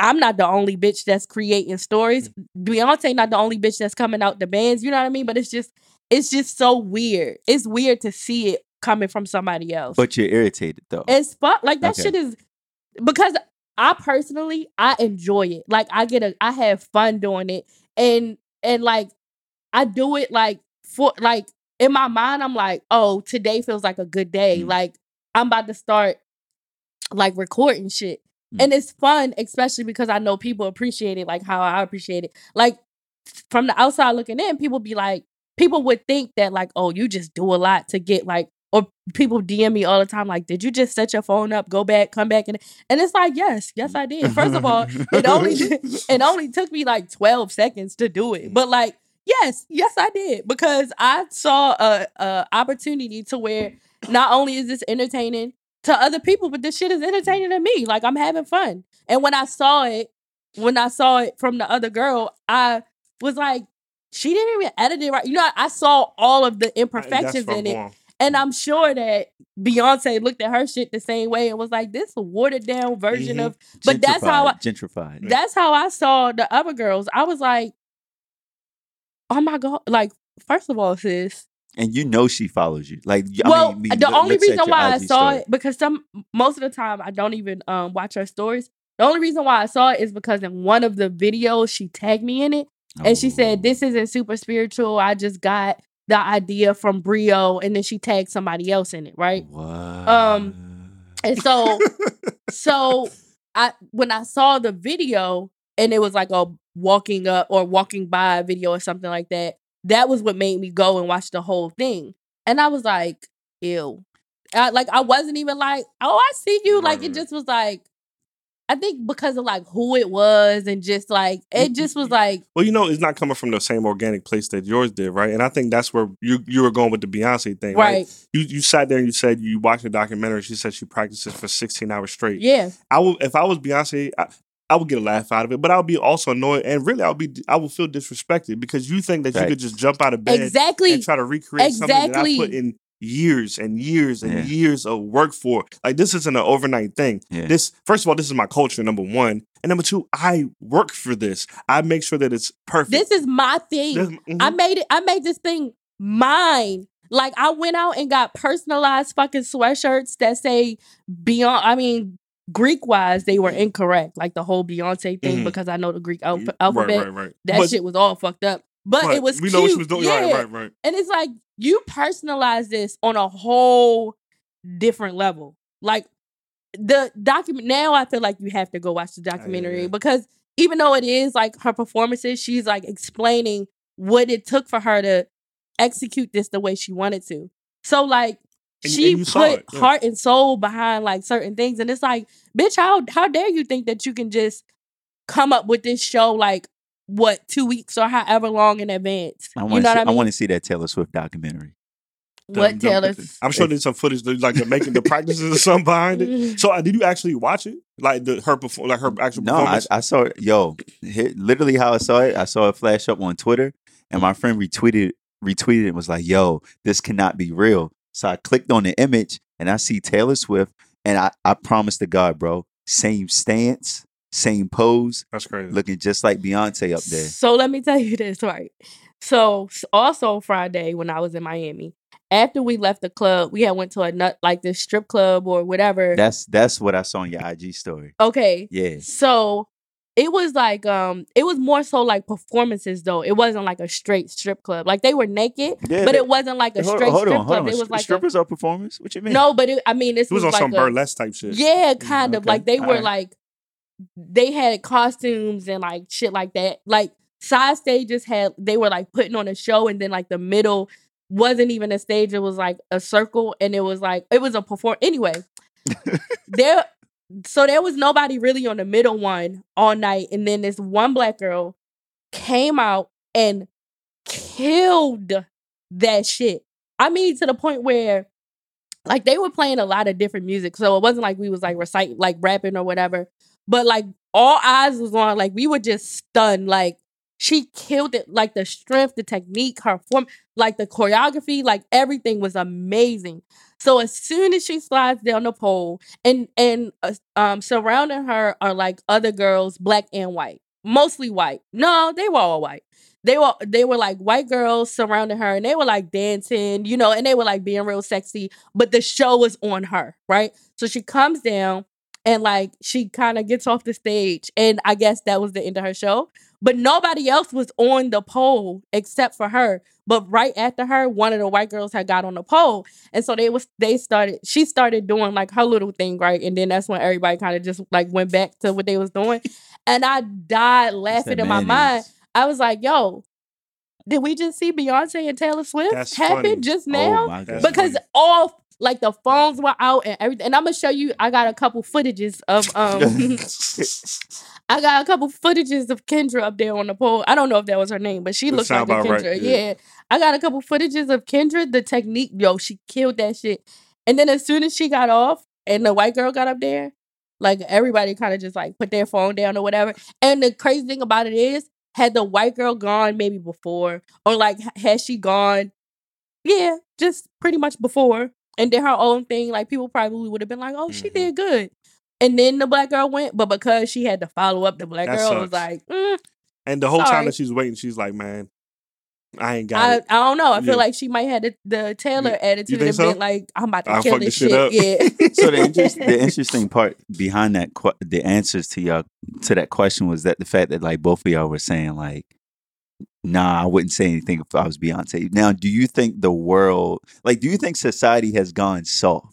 I'm not the only bitch that's creating stories. Beyonce not the only bitch that's coming out the bands. You know what I mean? But it's just it's just so weird. It's weird to see it coming from somebody else. But you're irritated though. It's fun. Like that okay. shit is because I personally I enjoy it. Like I get a I have fun doing it. And and like I do it like for like in my mind I'm like, oh, today feels like a good day. Mm-hmm. Like I'm about to start like recording shit. Mm-hmm. And it's fun, especially because I know people appreciate it like how I appreciate it. Like from the outside looking in, people be like, people would think that like, oh, you just do a lot to get like or people D M me all the time, like, did you just set your phone up, go back, come back? And and it's like, yes, yes, I did. First of all, it only it only took me like twelve seconds to do it. But like, yes, yes, I did. Because I saw a, a opportunity to where not only is this entertaining to other people, but this shit is entertaining to me. Like, I'm having fun. And when I saw it, when I saw it from the other girl, I was like, she didn't even edit it right. You know, I saw all of the imperfections in it. One. And I'm sure that Beyonce looked at her shit the same way and was like, this watered down version mm-hmm. of, but gentrified, that's how I, gentrified. That's how I saw the other girls. I was like, oh my God. Like, first of all, sis. And you know, she follows you. Like, well, I mean, the look, only reason why I saw story. It, because some, most of the time I don't even um, watch her stories. The only reason why I saw it is because in one of the videos, she tagged me in it. Oh. And she said, this isn't super spiritual. I just got the idea from Brio, and then she tagged somebody else in it, right? What? Um, and so, so I when I saw the video, and it was like a walking up or walking by video or something like that. That was what made me go and watch the whole thing, and I was like, ew, I, like I wasn't even like, oh, I see you. Right. Like it just was like. I think because of like who it was and just like, it just was like. Well, you know, it's not coming from the same organic place that yours did, right? And I think that's where you you were going with the Beyonce thing, right? right? You you sat there and you said you watched the documentary. She said she practices for sixteen hours straight. Yeah. I would, if I was Beyonce, I, I would get a laugh out of it, but I would be also annoyed. And really, I would be I would feel disrespected because you think that right. you could just jump out of bed exactly. and try to recreate exactly. something that I put in years and years and yeah. years of work for. Like, this isn't an overnight thing. Yeah. This, first of all, this is my culture, number one. And number two, I work for this. I make sure that it's perfect. This is my thing. This, mm-hmm. I made it. I made this thing mine. Like, I went out and got personalized fucking sweatshirts that say Beyonce. I mean, Greek-wise, they were incorrect. Like, the whole Beyonce thing, mm-hmm. because I know the Greek alph- alphabet. Right, right, right. That but, shit was all fucked up. But, but it was we cute. Know what she was doing. Yeah. Right, right, right. And it's like, you personalize this on a whole different level. Like the document. Now I feel like you have to go watch the documentary yeah. because even though it is like her performances, she's like explaining what it took for her to execute this the way she wanted to. So like and, she and put it, yeah. heart and soul behind like certain things. And it's like, bitch, how how dare you think that you can just come up with this show like what, two weeks or however long in advance? I wanna you know see, what I mean? I want to see that Taylor Swift documentary. The, what the, Taylor's? The, I'm sure there's some footage like they're making the practices or something behind it. So uh, did you actually watch it? Like the her perform, like her actual no, performance? No, I, I saw it. Yo, hit, literally how I saw it, I saw it flash up on Twitter, and my friend retweeted retweeted and was like, "Yo, this cannot be real." So I clicked on the image and I see Taylor Swift, and I I promise to God, bro, same stance, same pose. That's crazy. Looking just like Beyonce up there. So let me tell you this, right? So also Friday when I was in Miami. After we left the club, we had went to a nut like this strip club or whatever. That's that's what I saw in your I G story. Okay. Yeah. So it was like um, it was more so like performances though. It wasn't like a straight strip club. Like they were naked, yeah, but they, it wasn't like a hold, straight hold strip on, club. On. It was like strippers a, are performers. What you mean? No, but it, I mean this it was, was on like some a, burlesque type shit. Yeah, kind mm, okay. of like they All were right. like they had costumes and like shit like that. Like side stages had they were like putting on a show, and then like the middle wasn't even a stage. It was like a circle, and it was like it was a perform. Anyway, there. So there was nobody really on the middle one all night, and then this one black girl came out and killed that shit. I mean, to the point where like they were playing a lot of different music, so it wasn't like we was like reciting, like rapping or whatever. But like all eyes was on. Like we were just stunned. Like. She killed it, like the strength, the technique, her form, like the choreography, like everything was amazing. So as soon as she slides down the pole, and and uh, um, surrounding her are like other girls, black and white, mostly white. No, they were all white. They were they were like white girls surrounding her, and they were like dancing, you know, and they were like being real sexy. But the show was on her, right? So she comes down and like she kind of gets off the stage, and I guess that was the end of her show. But nobody else was on the pole except for her. But right after her, one of the white girls had got on the pole. And so they was they started, she started doing like her little thing, right? And then that's when everybody kind of just like went back to what they was doing. And I died laughing in my mind. I was like, yo, did we just see Beyonce and Taylor Swift that's happen funny. just now? Oh because funny. all Like the phones were out and everything. And I'm gonna show you, I got a couple footages of um I got a couple footages of Kendra up there on the pole. I don't know if that was her name, but she that looked like Kendra. Right. Yeah. yeah. I got a couple footages of Kendra, the technique, yo, she killed that shit. And then as soon as she got off and the white girl got up there, like everybody kind of just like put their phone down or whatever. And the crazy thing about it is, had the white girl gone maybe before, or like had she gone, yeah, just pretty much before. And did her own thing. Like people probably would have been like, "Oh, mm-hmm. she did good." And then the black girl went, but because she had to follow up, the black that girl sucks. was like, mm, "And the whole sorry. time that she's waiting, she's like, man, I ain't got I, it." I don't know. I yeah. feel like she might have the, the Taylor yeah. attitude and so? been like, "I'm about to I'll kill this shit." Up. Yeah. So the interest, the interesting part behind that, qu- the answers to y'all to that question was that the fact that like both of y'all were saying like. Nah, I wouldn't say anything if I was Beyonce. Now, do you think the world, like, do you think society has gone soft?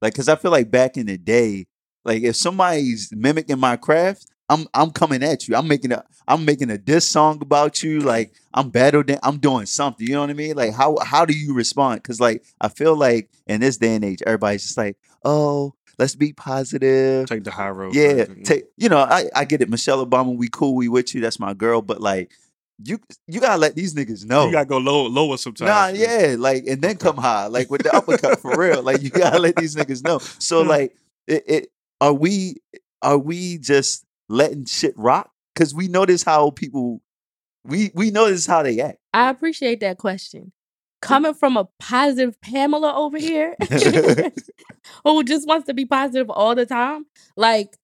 Like, because I feel like back in the day, like, if somebody's mimicking my craft, I'm I'm coming at you. I'm making a I'm making a diss song about you. Like, I'm better than I'm doing something. You know what I mean? Like, how how do you respond? Because like, I feel like in this day and age, everybody's just like, oh. Let's be positive. Take the high road. Yeah. Right? Take, you know, I, I get it. Michelle Obama, we cool, we with you. That's my girl. But like, you you gotta let these niggas know. You gotta go low, lower sometimes. Nah, yeah. Like, and then come high. Like with the uppercut for real. Like you gotta let these niggas know. So like, it, it are we are we just letting shit rock? Because we notice how people we we notice how they act. I appreciate that question. Coming from a positive Pamela over here who just wants to be positive all the time. Like,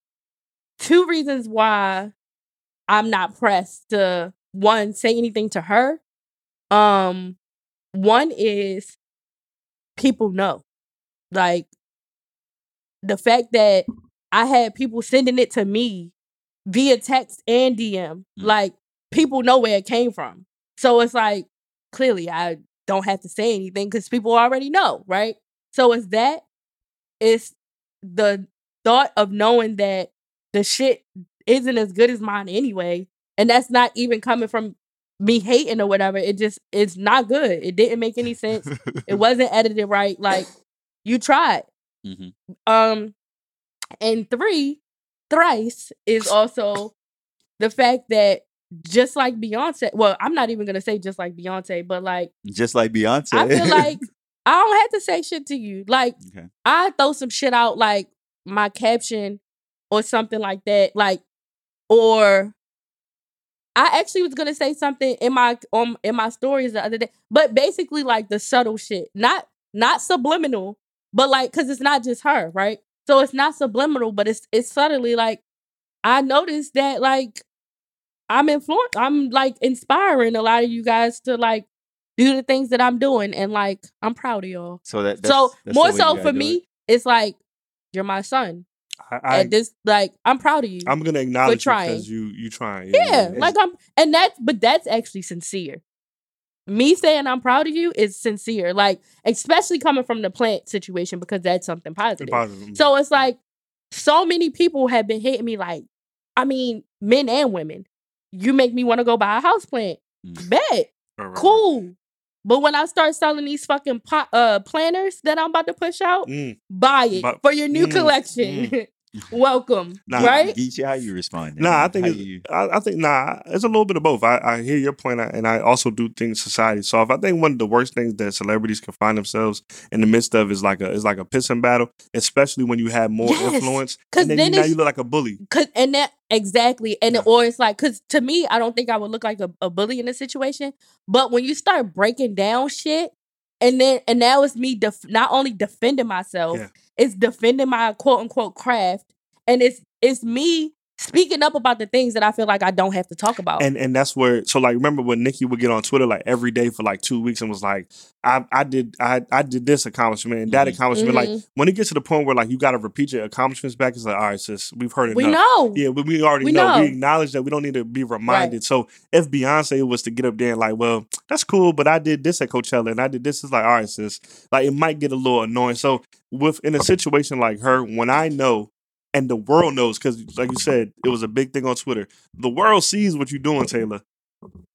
two reasons why I'm not pressed to, one, say anything to her. Um, one is people know. Like, the fact that I had people sending it to me via text and D M. Like, people know where it came from. So it's like, clearly I... don't have to say anything because people already know, right? So it's that. It's the thought of knowing that the shit isn't as good as mine anyway. And that's not even coming from me hating or whatever. It just, it's not good. It didn't make any sense. It wasn't edited right. Like, you tried. Mm-hmm. Um, and three, thrice is also the fact that just like Beyonce, well, I'm not even going to say just like Beyonce, but like... Just like Beyonce. I feel like I don't have to say shit to you. Like, okay. I throw some shit out, like my caption or something like that. Like, or... I actually was gonna say something in my um, in my stories the other day, but basically like the subtle shit, not not subliminal, but like because it's not just her, right? So it's not subliminal, but it's it's subtly like I noticed that like I'm influ- I'm like inspiring a lot of you guys to like do the things that I'm doing, and like I'm proud of y'all. So that that's, so that's more so for me, it. it's like you're my son. I, I, At this, like, I'm proud of you. I'm gonna acknowledge you because you you trying. You yeah, know? like I'm, and that's but that's actually sincere. Me saying I'm proud of you is sincere, like especially coming from the plant situation because that's something positive. positive. So it's like so many people have been hitting me, like, I mean, men and women. You make me want to go buy a houseplant. Mm. Bet, right. Cool. But when I start selling these fucking pot, uh, planners that I'm about to push out, mm. buy it but, for your new mm, collection. Mm. Welcome, nah, right? Geechee, how you respond? Nah, I think it's, you... I, I think nah, it's a little bit of both. I, I hear your point, and I also do think society soft. I think one of the worst things that celebrities can find themselves in the midst of is like a is like a pissing battle, especially when you have more yes, influence. Because then, then you, now you look like a bully. Cause, and that exactly, and yeah. it, or it's like because to me, I don't think I would look like a, a bully in this situation. But when you start breaking down shit, and then and now it's me def- not only defending myself. Yeah. It's defending my quote unquote craft, and it's it's me speaking up about the things that I feel like I don't have to talk about. And and that's where so like remember when Nikki would get on Twitter like every day for like two weeks and was like, I I did I I did this accomplishment and that mm-hmm. accomplishment. Mm-hmm. Like when it gets to the point where like you got to repeat your accomplishments back, it's like, all right, sis, we've heard enough. We know, yeah, but we already we know. know. We acknowledge that we don't need to be reminded. Right. So if Beyonce was to get up there and like, well, that's cool, but I did this at Coachella and I did this, it's like, all right, sis, like it might get a little annoying. So with in a situation like her, when I know. And the world knows, because like you said, it was a big thing on Twitter. The world sees what you're doing, Taylor.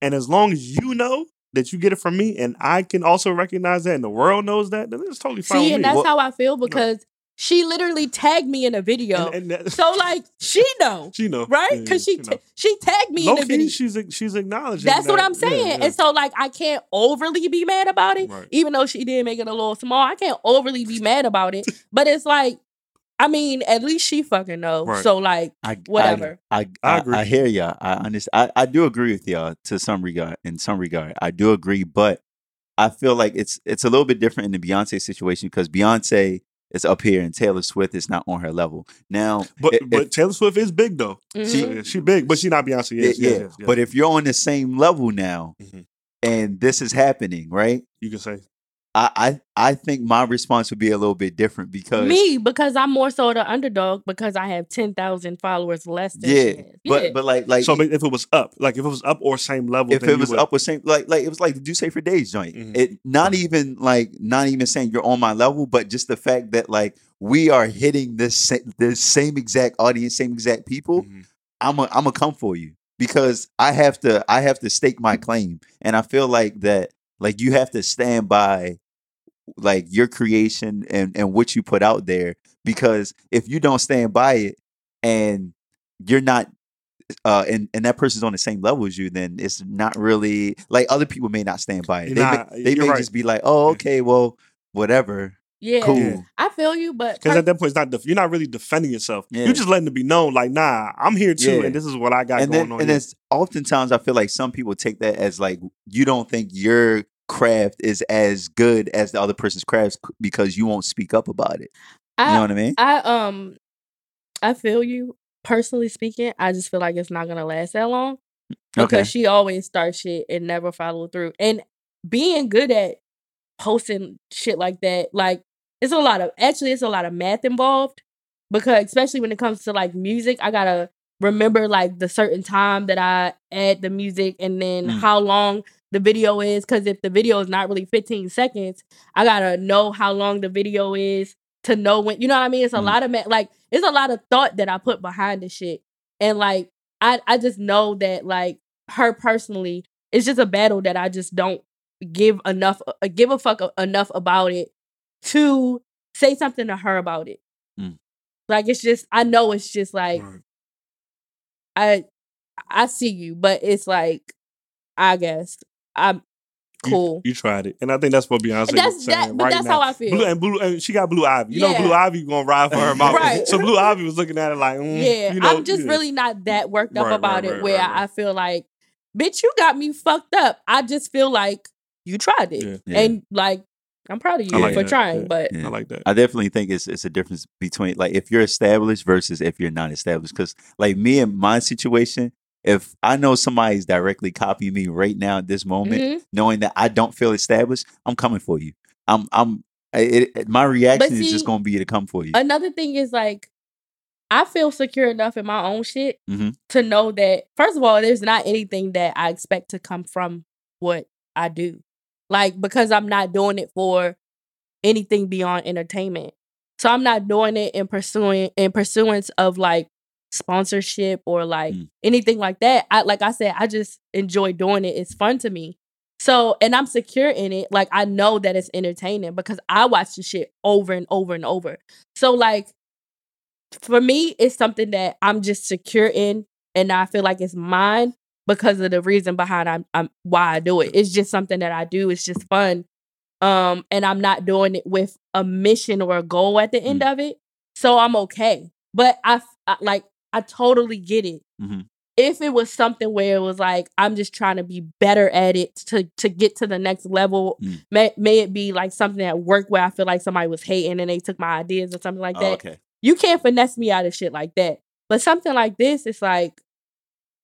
And as long as you know that you get it from me and I can also recognize that and the world knows that, then it's totally fine. See, with and me. that's well, how I feel because no. she literally tagged me in a video. And, and that, so like, she know. She know. Right? Because yeah, she she, ta- she tagged me Low in a video. She's, she's acknowledging That's that. what I'm saying. Yeah, yeah. And so like, I can't overly be mad about it. Right. Even though she did make it a little small, I can't overly be mad about it. But it's like, I mean, at least she fucking knows. Right. So, like, I, whatever. I, I, I, I agree. I hear y'all. I understand. I, I do agree with y'all to some regard. In some regard, I do agree, but I feel like it's it's a little bit different in the Beyonce situation because Beyonce is up here and Taylor Swift is not on her level now. But if, but Taylor Swift is big though. Mm-hmm. She yeah, she big, but she not Beyonce. Yes, yeah. Yes, yes, yes. But if you're on the same level now, mm-hmm. and this is happening, right? You can say. I, I I think my response would be a little bit different because... Me, because I'm more so the underdog because I have ten thousand followers less than yeah, yeah, but but like... like So if it was up, like if it was up or same level... If it was would... up or same... Like, like it was like the Do Say For Days joint. Mm-hmm. It Not even like, not even saying you're on my level, but just the fact that like we are hitting this, this same exact audience, same exact people, mm-hmm. I'm a, I'm a come for you because I have to I have to stake my claim. And I feel like that like you have to stand by like your creation and, and what you put out there, because if you don't stand by it and you're not uh, and, and that person's on the same level as you, then it's not really like other people may not stand by it. They nah, may, they may right. just be like, oh, OK, well, whatever. Yeah, cool. I feel you, but because per- at that point, it's not def- you're not really defending yourself. Yeah. You're just letting it be known, like, nah, I'm here too, yeah. and this is what I got and going then, on. And it's oftentimes I feel like some people take that as like you don't think your craft is as good as the other person's craft because you won't speak up about it. I, you know what I mean? I um, I feel you. Personally speaking, I just feel like it's not gonna last that long because okay. she always starts shit and never follow through. And being good at posting shit like that, like. It's a lot of, actually, it's a lot of math involved because especially when it comes to like music, I got to remember like the certain time that I add the music and then mm. how long the video is. Because if the video is not really fifteen seconds, I got to know how long the video is to know when, you know what I mean? It's a mm. lot of math, like it's a lot of thought that I put behind the shit. And like, I, I just know that like her personally, it's just a battle that I just don't give enough, uh, give a fuck enough about it to say something to her about it. Mm. Like, it's just, I know it's just like, right. I, I see you, but it's like, I guess I'm cool. You, you tried it, and I think that's what Beyonce that's, was saying that, but right that's now. How I feel. Blue, and Blue, and she got Blue Ivy. You yeah. know, Blue Ivy gonna ride for her mouth. Right. So Blue Ivy was looking at it like, mm, yeah. You know, I'm just yeah. really not that worked up right, about right, it. Right, where right, right. I feel like, bitch, you got me fucked up. I just feel like you tried it, yeah. Yeah. and like. I'm proud of you like for that. trying, yeah. but yeah. I like that. I definitely think it's it's a difference between like if you're established versus if you're not established. Because like me in my situation, if I know somebody's directly copying me right now at this moment, mm-hmm. knowing that I don't feel established, I'm coming for you. I'm I'm it, it, my reaction see, is just going to be to come for you. Another thing is like I feel secure enough in my own shit mm-hmm. to know that first of all, there's not anything that I expect to come from what I do. Like, because I'm not doing it for anything beyond entertainment. So I'm not doing it in pursuing in pursuance of like sponsorship or like mm. anything like that. I like I said, I just enjoy doing it. It's fun to me. So, and I'm secure in it. Like, I know that it's entertaining because I watch the shit over and over and over. So like, for me, it's something that I'm just secure in and I feel like it's mine. Because of the reason behind I'm, I'm why I do it. It's just something that I do. It's just fun. Um, and I'm not doing it with a mission or a goal at the end mm-hmm. of it. So I'm okay. But I, I like, I totally get it. Mm-hmm. If it was something where it was like, I'm just trying to be better at it to, to get to the next level. Mm. May, may it be like something at work where I feel like somebody was hating and they took my ideas or something like that. Oh, okay. You can't finesse me out of shit like that. But something like this, it's like,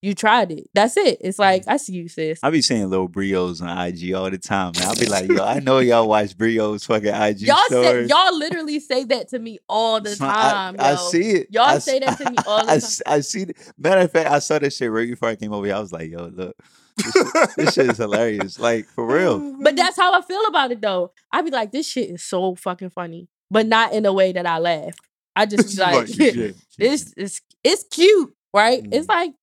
you tried it. That's it. It's like, I see you, sis. I be seeing little Brios on I G all the time. Man. I be like, yo, I know y'all watch Brios fucking I G y'all stories. Say, y'all literally say that to me all the time, I, I yo. see it. Y'all I, say that to me all the I, time. I, I see it. Matter of fact, I saw that shit right before I came over here. I was like, yo, look, this shit, this shit is hilarious. Like, for real. But that's how I feel about it, though. I be like, this shit is so fucking funny. But not in a way that I laugh. I just be like, this is it's cute, right? Mm. It's like,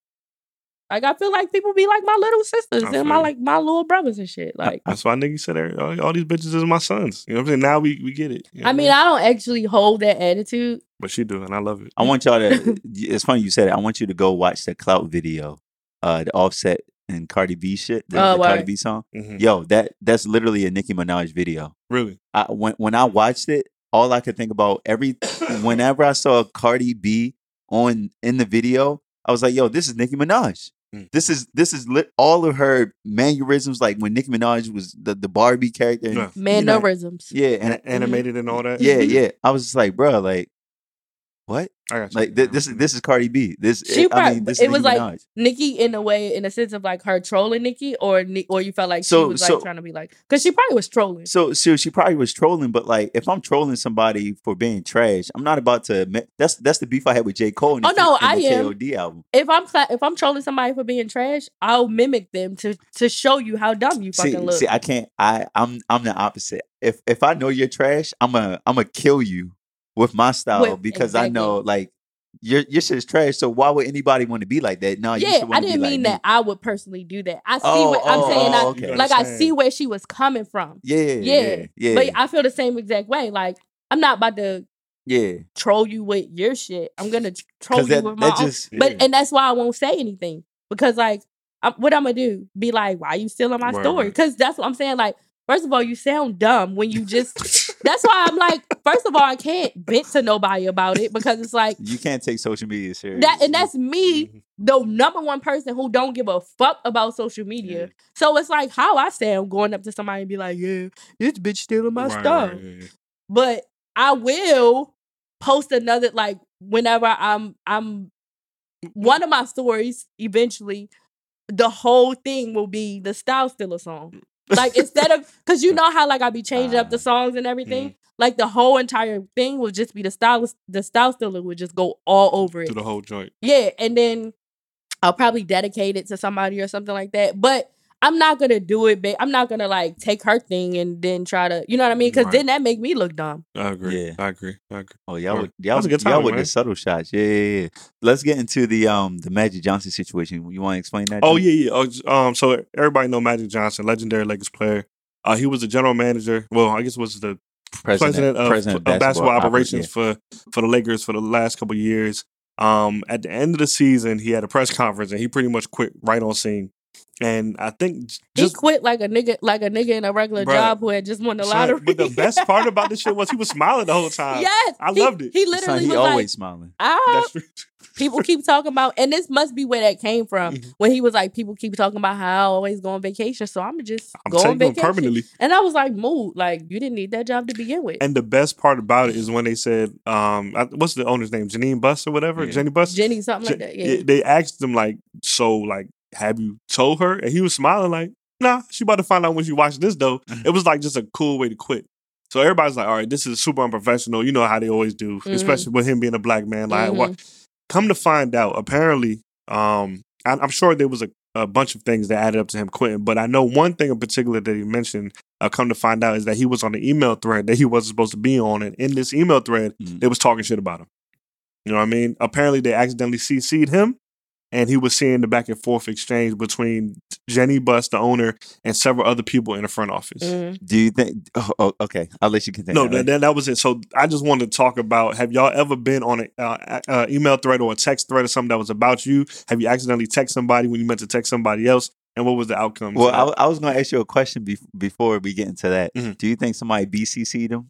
Like, I feel like people be like my little sisters and my like my little brothers and shit. Like that's why niggas said all, all these bitches is my sons. You know what I'm saying? Now we, we get it. You know I mean, I don't actually hold that attitude. But she do, and I love it. I want y'all to, it's funny you said it. I want you to go watch the Clout video, uh, the Offset and Cardi B shit, the, oh, the Cardi B song. Mm-hmm. Yo, that that's literally a Nicki Minaj video. Really? I, when, when I watched it, all I could think about, every whenever I saw Cardi B on in the video, I was like, yo, this is Nicki Minaj. Mm. This is this is lit, all of her mannerisms, like when Nicki Minaj was the, the Barbie character. Yeah. Mannerisms. You know, yeah. And, animated and all that. Yeah, yeah. I was just like, bro, like, what? I got you. Like, th- this, is, this is Cardi B. This, she probably, I mean, this it is was Nicki like Minaj. Nicki in a way, in a sense of like her trolling Nicki or or you felt like so, she was like so, trying to be like, because she probably was trolling. So, so she probably was trolling, but like if I'm trolling somebody for being trash, I'm not about to admit, that's that's the beef I had with J. Cole in oh, the, no, in I the am. K O D album. If I'm if I'm trolling somebody for being trash, I'll mimic them to to show you how dumb you fucking see, look. See, I can't, I, I'm I'm the opposite. If if I know you're trash, I'm a I'm a kill you. With my style, with, because exactly. I know, like, your your shit is trash, so why would anybody want to be like that? No, yeah, you should want I didn't to be mean like that. Me. I would personally do that. I see oh, what I'm oh, saying. Oh, I, okay. Like, I see where she was coming from. Yeah, yeah, yeah, yeah. But I feel the same exact way. Like, I'm not about to yeah. troll you with your shit. I'm going to troll that, you with my that just, own. Yeah. But, and that's why I won't say anything. Because, like, I'm, what I'm going to do? Be like, why are you stealing my right. story? Because that's what I'm saying. Like, first of all, you sound dumb when you just... That's why I'm like, first of all, I can't vent to nobody about it because it's like... You can't take social media serious. That, and that's me, the number one person who don't give a fuck about social media. Yeah. So it's like how I sound going up to somebody and be like, yeah, this bitch stealing my right, stuff. Right, yeah, yeah. But I will post another, like, whenever I'm... I'm one of my stories, eventually, the whole thing will be the Style Stealer song. Like, instead of, because you know how, like, I be changing uh, up the songs and everything? Mm. Like, the whole entire thing would just be the style, the Style Stealer would just go all over it. To the whole joint. Yeah, and then I'll probably dedicate it to somebody or something like that. But I'm not going to do it, babe. I'm not going to like take her thing and then try to, you know what I mean? Because right. then that make me look dumb. I agree. Yeah. I agree. I agree. Oh, y'all, would, y'all, was, a good time, y'all with the subtle shots. Yeah, yeah, yeah. Let's get into the um the Magic Johnson situation. You want to explain that? Oh, yeah, yeah. Um, so everybody know Magic Johnson, legendary Lakers player. Uh, he was the general manager. Well, I guess was the president, president of, president of basketball, basketball operations yeah. for, for the Lakers for the last couple of years. Um, at the end of the season, he had a press conference and he pretty much quit right on scene. And I think just, he quit like a nigga, like a nigga in a regular bro, job who had just won the lottery. Son, but the best part about this shit was he was smiling the whole time. Yes, I he, loved it. He literally son, he was always like, smiling. Oh. That's people keep talking about, and this must be where that came from. Mm-hmm. When he was like, people keep talking about how I always go on vacation, so I'm just I'm go on vacation permanently. And I was like, mood, like you didn't need that job to begin with. And the best part about it is when they said, um, I, what's the owner's name, Janine Buss or whatever, yeah. Jenny Buss, Jenny something Je- like that. Yeah. They asked him like, so like. Have you told her? And he was smiling like, nah, she about to find out when she watched this though. It was like just a cool way to quit. So everybody's like, all right, this is super unprofessional. You know how they always do, mm-hmm. especially with him being a black man. Like, mm-hmm. what? Come to find out, apparently, um, I, I'm sure there was a, a bunch of things that added up to him quitting. But I know one thing in particular that he mentioned, uh, come to find out, is that he was on the email thread that he wasn't supposed to be on. And in this email thread, mm-hmm. they was talking shit about him. You know what I mean? Apparently, they accidentally C C'd him. And he was seeing the back and forth exchange between Jenny Buss, the owner, and several other people in the front office. Mm-hmm. Do you think? Oh, oh, okay, I'll let you continue. No, that, that was it. So I just wanted to talk about: have y'all ever been on an uh, uh, email thread or a text thread or something that was about you? Have you accidentally texted somebody when you meant to text somebody else? And what was the outcome? Well, I, I was going to ask you a question be- before we get into that. Mm-hmm. Do you think somebody B C C'd him?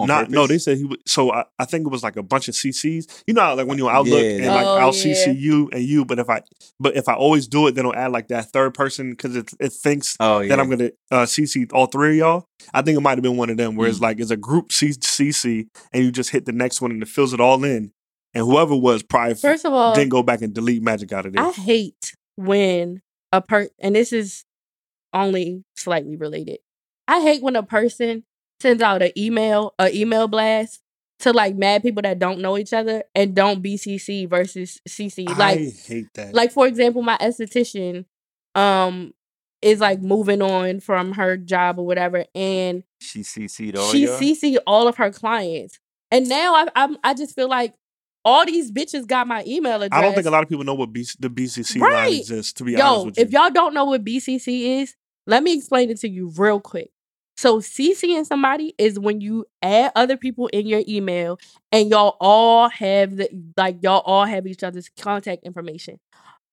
Not, no, they said he was, so I, I think it was like a bunch of C Cs. You know how, like when you're Outlook yeah. and like oh, I'll yeah. C C you and you, but if I but if I always do it, then I'll add like that third person because it it thinks oh, yeah. that I'm gonna uh, C C all three of y'all. I think it might have been one of them where mm. it's like it's a group C- CC and you just hit the next one and it fills it all in. And whoever was probably first of all didn't go back and delete Magic out of there. I hate when a per and this is only slightly related. I hate when a person sends out an email, an email blast to like mad people that don't know each other and don't B C C versus C C. Like, I hate that. Like, for example, my esthetician um, is like moving on from her job or whatever. And she C C'd all She y'all? C C'd all of her clients. And now I, I'm, I just feel like all these bitches got my email address. I don't think a lot of people know what B- the B C C right. line exists, to be Yo, honest with you. If y'all don't know what B C C is, let me explain it to you real quick. So CCing somebody is when you add other people in your email and y'all all have the, like y'all all have each other's contact information.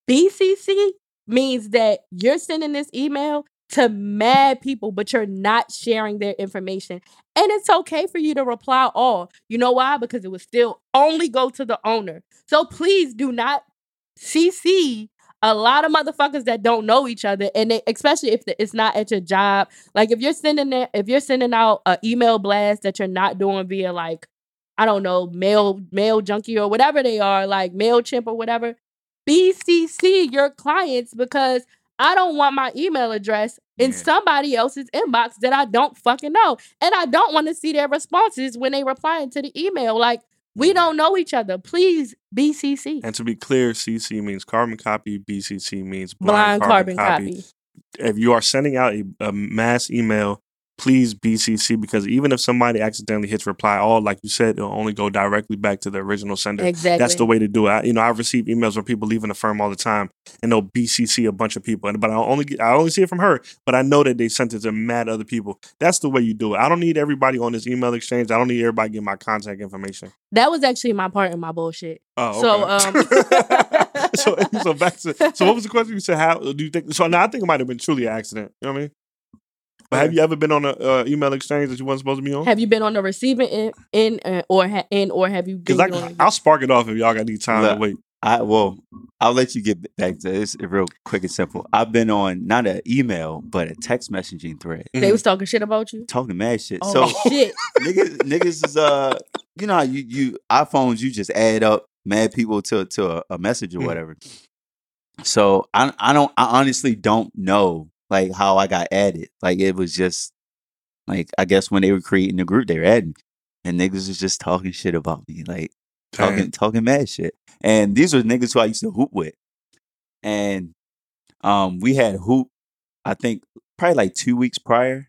B C C means that you're sending this email to mad people, but you're not sharing their information. And it's okay for you to reply all. You know why? Because it would still only go to the owner. So please do not C C a lot of motherfuckers that don't know each other, and they, especially if the, it's not at your job. Like if you're sending that, if you're sending out an email blast that you're not doing via like, I don't know, mail mail junkie or whatever they are, like MailChimp or whatever. B C C your clients because I don't want my email address in yeah. somebody else's inbox that I don't fucking know, and I don't want to see their responses when they replying to the email. Like. We don't know each other. Please, B C C. And to be clear, C C means carbon copy. B C C means blind, blind carbon, carbon copy. copy. If you are sending out a, a mass email, please B C C, because even if somebody accidentally hits reply all, like you said, it'll only go directly back to the original sender. Exactly. That's the way to do it. I, you know, I receive emails where people leaving the firm all the time, and they'll B C C a bunch of people. And but I only get, I only see it from her, but I know that they sent it to mad other people. That's the way you do it. I don't need everybody on this email exchange. I don't need everybody getting my contact information. That was actually my part in my bullshit. Oh, okay. So, um... so, so back to so what was the question you said? How do you think? So now I think it might have been truly an accident. You know what I mean? But have you ever been on an uh, email exchange that you weren't supposed to be on? Have you been on the receiving end, in, uh, or ha- in, or have you been? Because like, I'll spark it off if y'all got any time Look, to wait. I well, I'll let you get back to this real quick and simple. I've been on not an email, but a text messaging thread. They mm. was talking shit about you? Talking mad shit. Oh, so shit. Niggas, niggas is, uh, you know, how you, you iPhones, you just add up mad people to, to a, a message or mm. whatever. So I, I don't, I honestly don't know. Like how I got added. Like it was just like I guess when they were creating the group, they were adding me. And niggas was just talking shit about me. Like talking Damn. talking mad shit. And these were niggas who I used to hoop with. And um we had hoop I think probably like two weeks prior.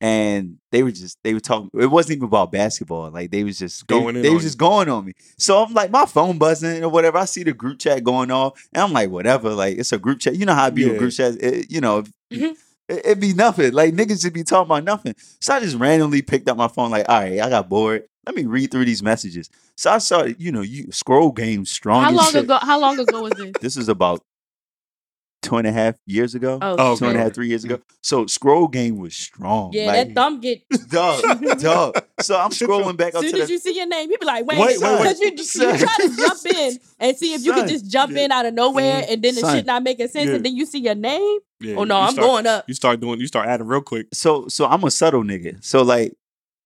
And they were just, they were talking, it wasn't even about basketball. Like they was just going, they, they were just you. going on me. So I'm like, my phone buzzing or whatever. I see the group chat going off and I'm like, whatever. Like it's a group chat. You know how I be yeah. with group chats. It, you know, mm-hmm. it, it be nothing. Like niggas just be talking about nothing. So I just randomly picked up my phone. Like, all right, I got bored. Let me read through these messages. So I started, you know, you scroll game strong. How long shit. ago? How long ago was this? This is about two and a half years ago. Oh, okay. Two and a half, three years ago. So scroll game was strong. Yeah, like, that thumb get dog, dog. So I'm scrolling back up to the... As soon as you see your name, you be like, wait, wait, wait, wait. You, you try to jump in and see if son. you can just jump in out of nowhere mm. and then the son. shit not making sense yeah. and then you see your name. Yeah. Oh no, you I'm start, going up. You start doing, you start adding real quick. So, so I'm a subtle nigga. So like,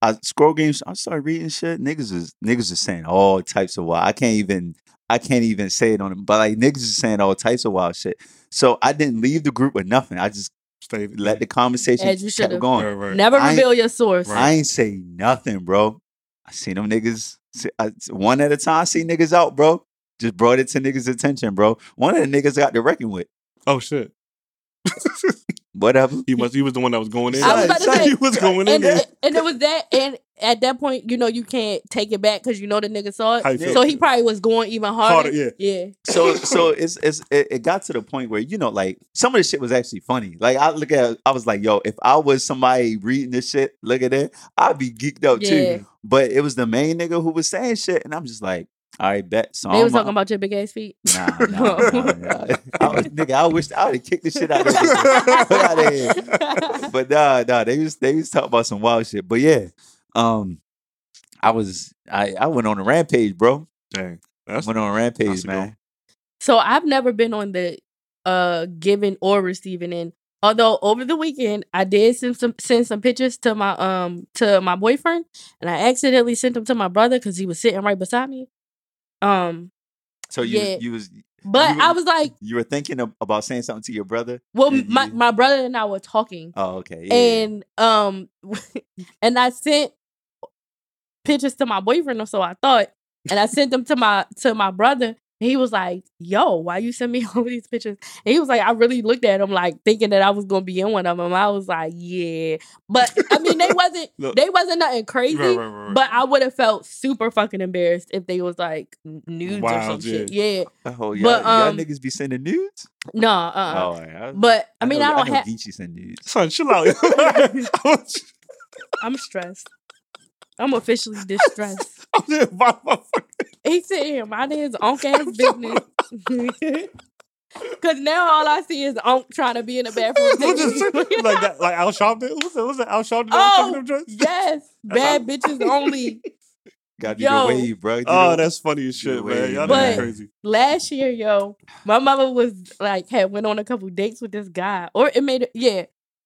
I scroll games. I started reading shit. Niggas is niggas is saying all types of wild. I can't even I can't even say it on them. But like niggas is saying all types of wild shit. So I didn't leave the group with nothing. I just Stayed, let the conversation keep going. Right, right. Never reveal your source. Right. I ain't say nothing, bro. I seen them niggas I, one at a time. I see niggas out, bro. Just brought it to niggas' attention, bro. One of the niggas I got to reckon with. Oh shit. Whatever. He was he was the one that was going in. I was about to say, he was going in. And, and it was that, and at that point, you know, you can't take it back because you know the nigga saw it. So he probably was going even harder. harder yeah. yeah. So so it's it's it, it got to the point where, you know, like some of this shit was actually funny. Like I look at it, I was like, yo, if I was somebody reading this shit, look at it, I'd be geeked out yeah. too. But it was the main nigga who was saying shit, and I'm just like, all right, bet. So they was talking about your big ass feet. Nah, nah, nah, nah. I was, nigga, I wish I would have kicked the shit out of them. But nah, nah, they was they was talking about some wild shit. But yeah, um, I was I, I went on a rampage, bro. Dang, that's, went on a rampage, man. So I've never been on the uh giving or receiving end. Although over the weekend I did send some send some pictures to my um to my boyfriend, and I accidentally sent them to my brother because he was sitting right beside me. Um. So you yeah. was, you was, but you were, I was like, you were thinking of, about saying something to your brother. Well, you, my, my brother and I were talking. Oh, okay. Yeah, and yeah. um, and I sent pictures to my boyfriend, or so I thought, and I sent them to my to my brother. He was like, "Yo, why you send me all these pictures?" And he was like, "I really looked at them, like thinking that I was gonna be in one of them." I was like, "Yeah," but I mean, they wasn't, Look, they wasn't nothing crazy. Right, right, right, right. But I would have felt super fucking embarrassed if they was like nudes wow, or some dude. shit. Yeah. Oh, y'all, but, um, y'all niggas be sending nudes? No. Uh-uh. Oh, yeah. But I mean, I, know, I don't have. Geechee send nudes. Son, chill out. I'm stressed. I'm officially distressed. He's sitting here minding his onk ass business. Because now all I see is onk trying to be in the bathroom. like that, like Al Sharpton did. What's that? What's that? Al Sharpton oh, did. Yes. Bad bitches only. Got you the wave, bro. You oh, know, that's funny as shit, man. Y'all but crazy. Last year, yo, my mama was like, had went on a couple dates with this guy. Or it made it, yeah.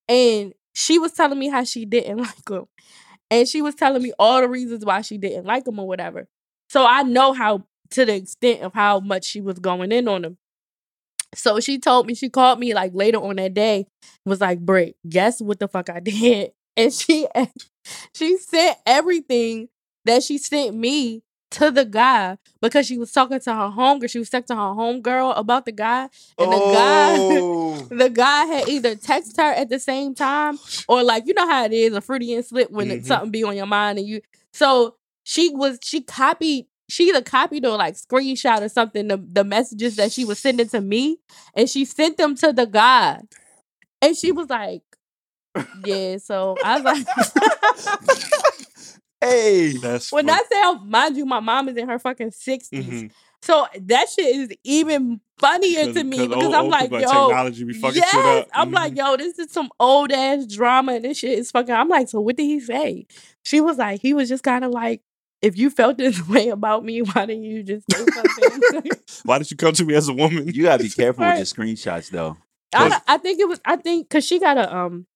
And she was telling me how she didn't like him. And she was telling me all the reasons why she didn't like him or whatever. So I know how, to the extent of how much she was going in on him. So she told me, she called me like later on that day, was like, Britt, guess what the fuck I did? And she, she sent everything that she sent me to the guy because she was talking to her homegirl. She was talking to her homegirl about the guy. And oh. the guy the guy had either texted her at the same time or like, you know how it is, a Freudian slip when mm-hmm. something be on your mind and you... So she was, she copied, she either copied or like screenshot or something the, the messages that she was sending to me and she sent them to the guy. And she was like, yeah, so I was like... Hey, that's when funny. I say, mind you, my mom is in her fucking sixties. Mm-hmm. So that shit is even funnier to me because old, I'm old like, yo, technology be fucking yes! shit up. I'm mm-hmm. like, yo, this is some old ass drama and this shit is fucking. I'm like, so what did he say? She was like, he was just kind of like, if you felt this way about me, why didn't you just do something? Why did you come to me as a woman? You gotta be careful right. with your screenshots though. I, I think it was, I think, because she got a, um,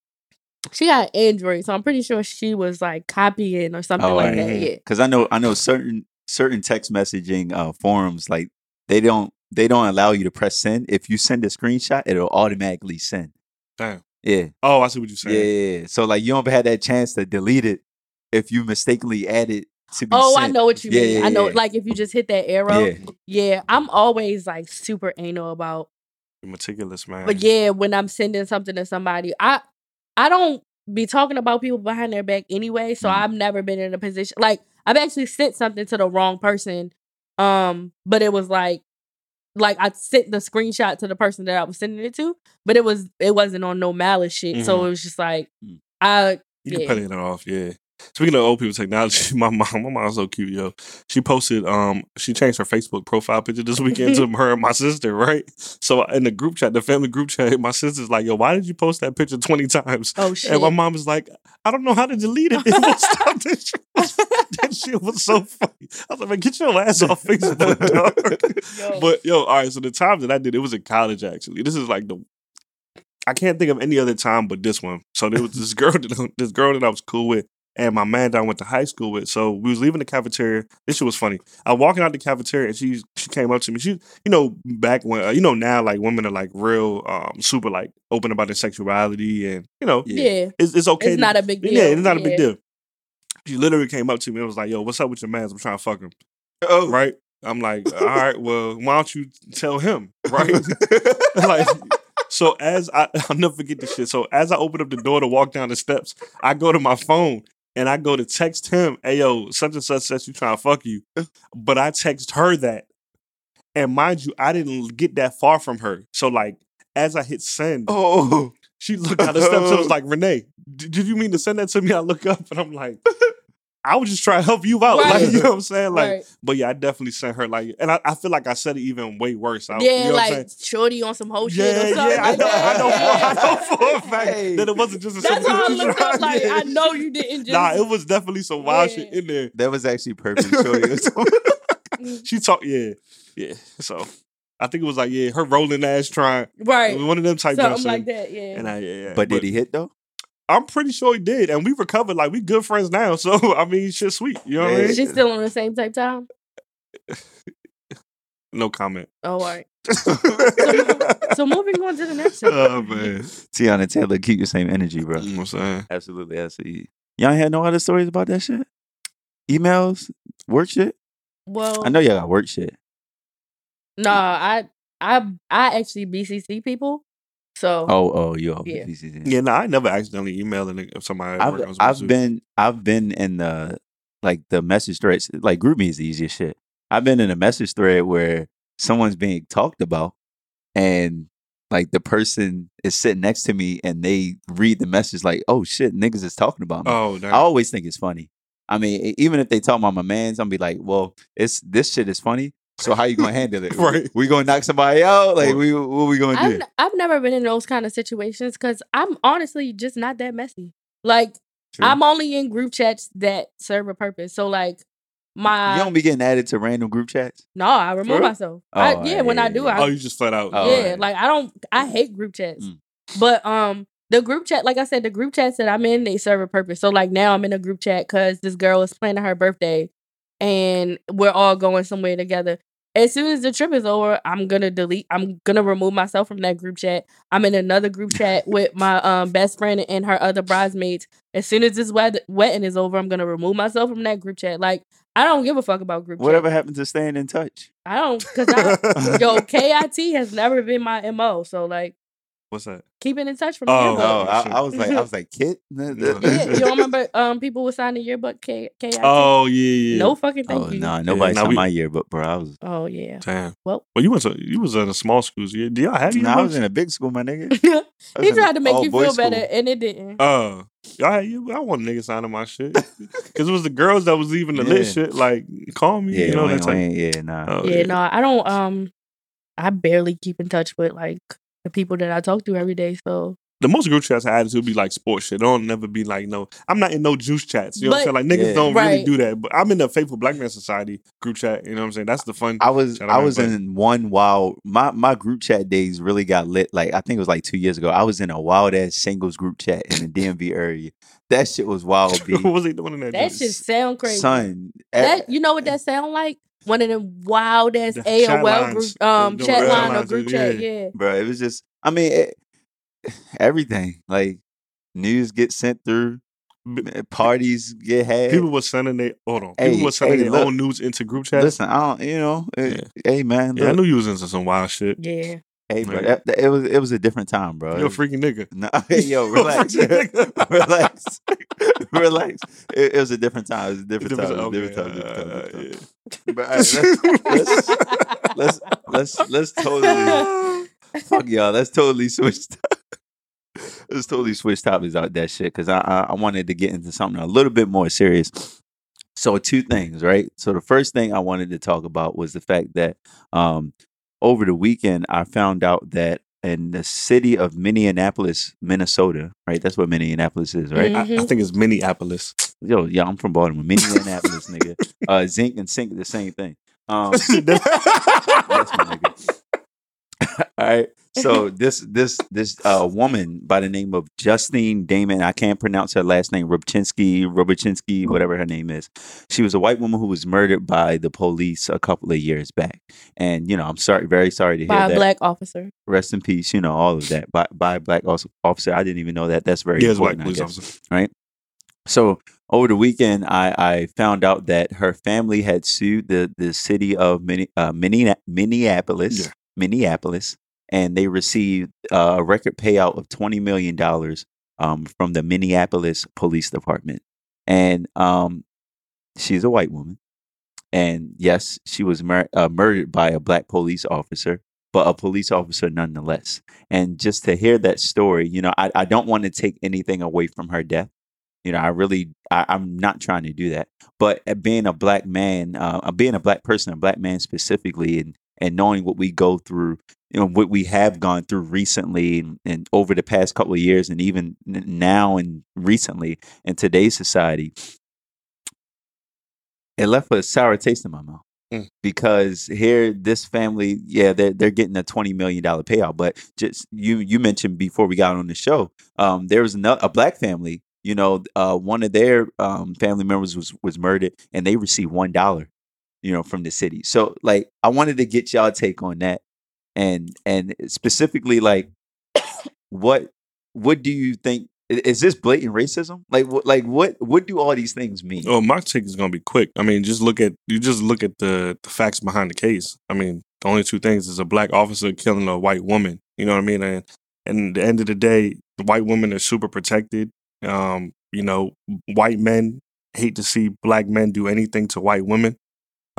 She got an Android, so I'm pretty sure she was like copying or something oh, like right. that. Yeah, because I know I know certain certain text messaging uh, forums like they don't they don't allow you to press send. If you send a screenshot, it'll automatically send. Damn. Yeah. Oh, I see what you're saying. Yeah, yeah. So like you don't have that chance to delete it if you mistakenly added to be oh, sent. I know what you yeah, mean. Yeah, yeah, I know, yeah. like if you just hit that arrow. Yeah. yeah, I'm always like super anal about. You're meticulous, man. But yeah, when I'm sending something to somebody, I I don't be talking about people behind their back anyway. So mm-hmm. I've never been in a position like I've actually sent something to the wrong person. Um, but it was like like I sent the screenshot to the person that I was sending it to, but it was it wasn't on no malice shit. Mm-hmm. So it was just like I You yeah. can pay it off, yeah. Speaking of old people technology, my mom, my mom's so cute, yo. She posted, um, she changed her Facebook profile picture this weekend to her and my sister, right? So in the group chat, the family group chat, my sister's like, yo, why did you post that picture twenty times? Oh, shit. And my mom was like, I don't know how to delete it. It was stop that shit. That shit was so funny. I was like, man, get your ass off Facebook, dog. Yo. But, yo, all right, so the time that I did, it was in college, actually. This is like the... I can't think of any other time but this one. So there was this girl that, this girl that I was cool with, and my man that I went to high school with. So we was leaving the cafeteria. This shit was funny. I was walking out the cafeteria, and she she came up to me. She, you know, back when, uh, you know, now, like, women are, like, real um, super, like, open about their sexuality. And, you know, yeah, it's, it's okay. It's to, not a big deal. Yeah, it's not yeah. a big deal. She literally came up to me and was like, yo, what's up with your mans? I'm trying to fuck him. Oh. Right? I'm like, all right, well, why don't you tell him? Right? Like... So as I, I'll never forget this shit. So as I open up the door to walk down the steps, I go to my phone and I go to text him, hey, yo, such and such says you trying to fuck you. But I text her that. And mind you, I didn't get that far from her. So like, as I hit send, oh, she looked down the steps and was like, Renee, did you mean to send that to me? I look up and I'm like, I was just trying to help you out. Right. Like, you know what I'm saying? Like, right. But yeah, I definitely sent her like, and I, I feel like I said it even way worse. I, yeah, you know like what I'm shorty on some whole yeah, shit or something. Yeah, I know, I know, yeah. I know for a fact hey. that it wasn't just a That's how I looked up like, I know you didn't just. Nah, it was definitely some wild yeah. shit in there. That was actually perfect. Shorty. She talked, yeah, yeah. So I think it was like, yeah, her rolling ass trying. Right. One of them type something like shit. That, yeah. And I, yeah, yeah. But, but did he hit though? I'm pretty sure he did, and we recovered. Like, we good friends now, so, I mean, shit's sweet. You know what I mean? She's still on the same type time? No comment. Oh, all right. so, so, moving on to the next one. Oh, man. Tiana Taylor, keep your same energy, bro. You know what I'm saying? Absolutely, absolutely. Y'all ain't had no other stories about that shit? Emails? Work shit? Well... I know y'all got work shit. Nah, I, I, I actually B C C people. So oh oh you yeah yeah no nah, I never accidentally emailed somebody. I've, I was I've been I've been in the like the message threads like GroupMe is the easiest shit. I've been in a message thread where someone's being talked about and like the person is sitting next to me and they read the message like oh shit niggas is talking about me. Oh, damn. I always think it's funny. I mean even if they talk about my man's I'm be like well it's this shit is funny. So how you gonna handle it? Right. We gonna knock somebody out? Like we what we gonna I've, do? I've never been in those kind of situations because I'm honestly just not that messy. Like True. I'm only in group chats that serve a purpose. So like my you don't be getting added to random group chats? No, I remove myself. Oh, I, yeah, yeah, when yeah, I do, yeah. I oh you just flat out. Oh, yeah, right. Like I don't. I hate group chats, mm. but um. The group chat, like I said, the group chats that I'm in, they serve a purpose. So like now I'm in a group chat because this girl is planning her birthday. And we're all going somewhere together. As soon as the trip is over, I'm gonna delete. I'm gonna remove myself from that group chat. I'm in another group chat with my um, best friend and her other bridesmaids. As soon as this wed- wedding is over, I'm gonna remove myself from that group chat. Like I don't give a fuck about group. Whatever chat. Whatever happened to staying in touch? I don't, cause I, yo, K I T has never been my M O. So like. What's that? Keeping in touch from the oh, yearbook. Oh, I, I was like, I was like, kid. Yeah, you don't remember um, people would sign the yearbook? K. K- oh yeah, yeah. No fucking thank oh, you. Nah, nobody yeah, signed we... my yearbook, bro. I was. Oh yeah. Damn. Well, well, you went to you was in a small school. So do y'all have yearbooks? Nah, I was in a big school, my nigga. He tried to make you feel school. Better, and it didn't. Oh, uh, y'all had you. I want niggas signing my shit because it was the girls that was leaving the yeah. lit shit. Like, call me. Yeah, you know that type. Yeah, nah. Oh, yeah, yeah, nah. I don't. Um, I barely keep in touch with like. The people that I talk to every day, so the most group chats I had to be like sports shit. I don't never be like no. I'm not in no juice chats. You know but, what I'm saying? Like niggas yeah. don't right. really do that. But I'm in the Faithful Black Man Society group chat. You know what I'm saying? That's the fun. I was I, I was in playing. One wild. My my group chat days really got lit. Like I think it was like two years ago. I was in a wild ass singles group chat in the D M V area. That shit was wild. B. What was he doing in that? That shit sound crazy, son. That at, you know what that sound like? One of them wild ass A O L group, um, chat line or group chat, yeah. yeah. Bro, it was just, I mean, it, everything. Like, news get sent through, parties get had. People were sending their, hold on, hey, people were sending hey, their look, own news into group chat. Listen, I don't, you know, it, yeah. hey man. Look. Yeah, I knew you was into some wild shit. Yeah. Hey, bro, right. that, it was it was a different time, bro. You're a freaking nigga. No, yo, relax, relax, relax. It, it was a different time. It was a different time. It was a different time. Okay. But all right, let's, let's, let's let's let's totally fuck y'all. Let's totally switch. Let's totally switch topics out that shit because I, I I wanted to get into something a little bit more serious. So two things, right? So the first thing I wanted to talk about was the fact that um. over the weekend, I found out that in the city of Minneapolis, Minnesota, right? That's what Minneapolis is, right? Mm-hmm. I, I think it's Minneapolis. Yo, yeah, I'm from Baltimore. Minneapolis, nigga. Uh, zinc and sink the same thing. Um, that's my nigga. All right. So this this this uh, woman by the name of Justine Damond, I can't pronounce her last name, Robchinsky, Robchinsky, whatever her name is. She was a white woman who was murdered by the police a couple of years back. And, you know, I'm sorry, very sorry to hear that. By a black officer. Rest in peace, you know, all of that. By, by a black officer. I didn't even know that. That's very yeah, important, white police officer. Right? So over the weekend, I, I found out that her family had sued the, the city of Min, uh, Minneapolis. Yeah. Minneapolis, and they received uh, a record payout of twenty million dollars um, from the Minneapolis Police Department. And um, she's a white woman. And yes, she was mur- uh, murdered by a black police officer, but a police officer nonetheless. And just to hear that story, you know, I, I don't want to take anything away from her death. You know, I really, I, I'm not trying to do that. But being a black man, uh, being a black person, a black man specifically, and and knowing what we go through, you know, what we have gone through recently and, and over the past couple of years and even now and recently in today's society, it left a sour taste in my mouth. Mm. Because here, this family, yeah, they're, they're getting a twenty million dollars payout. But just you you mentioned before we got on the show, um, there was another, a black family, you know, uh, one of their um, family members was, was murdered and they received one dollar. You know, from the city. So, like, I wanted to get y'all take on that, and and specifically, like, what what do you think? Is this blatant racism? Like, what like what what do all these things mean? Oh, my take is gonna be quick. I mean, just look at you just look at the the facts behind the case. I mean, the only two things is a black officer killing a white woman. You know what I mean? And and at the end of the day, the white women are super protected. Um, you know, white men hate to see black men do anything to white women.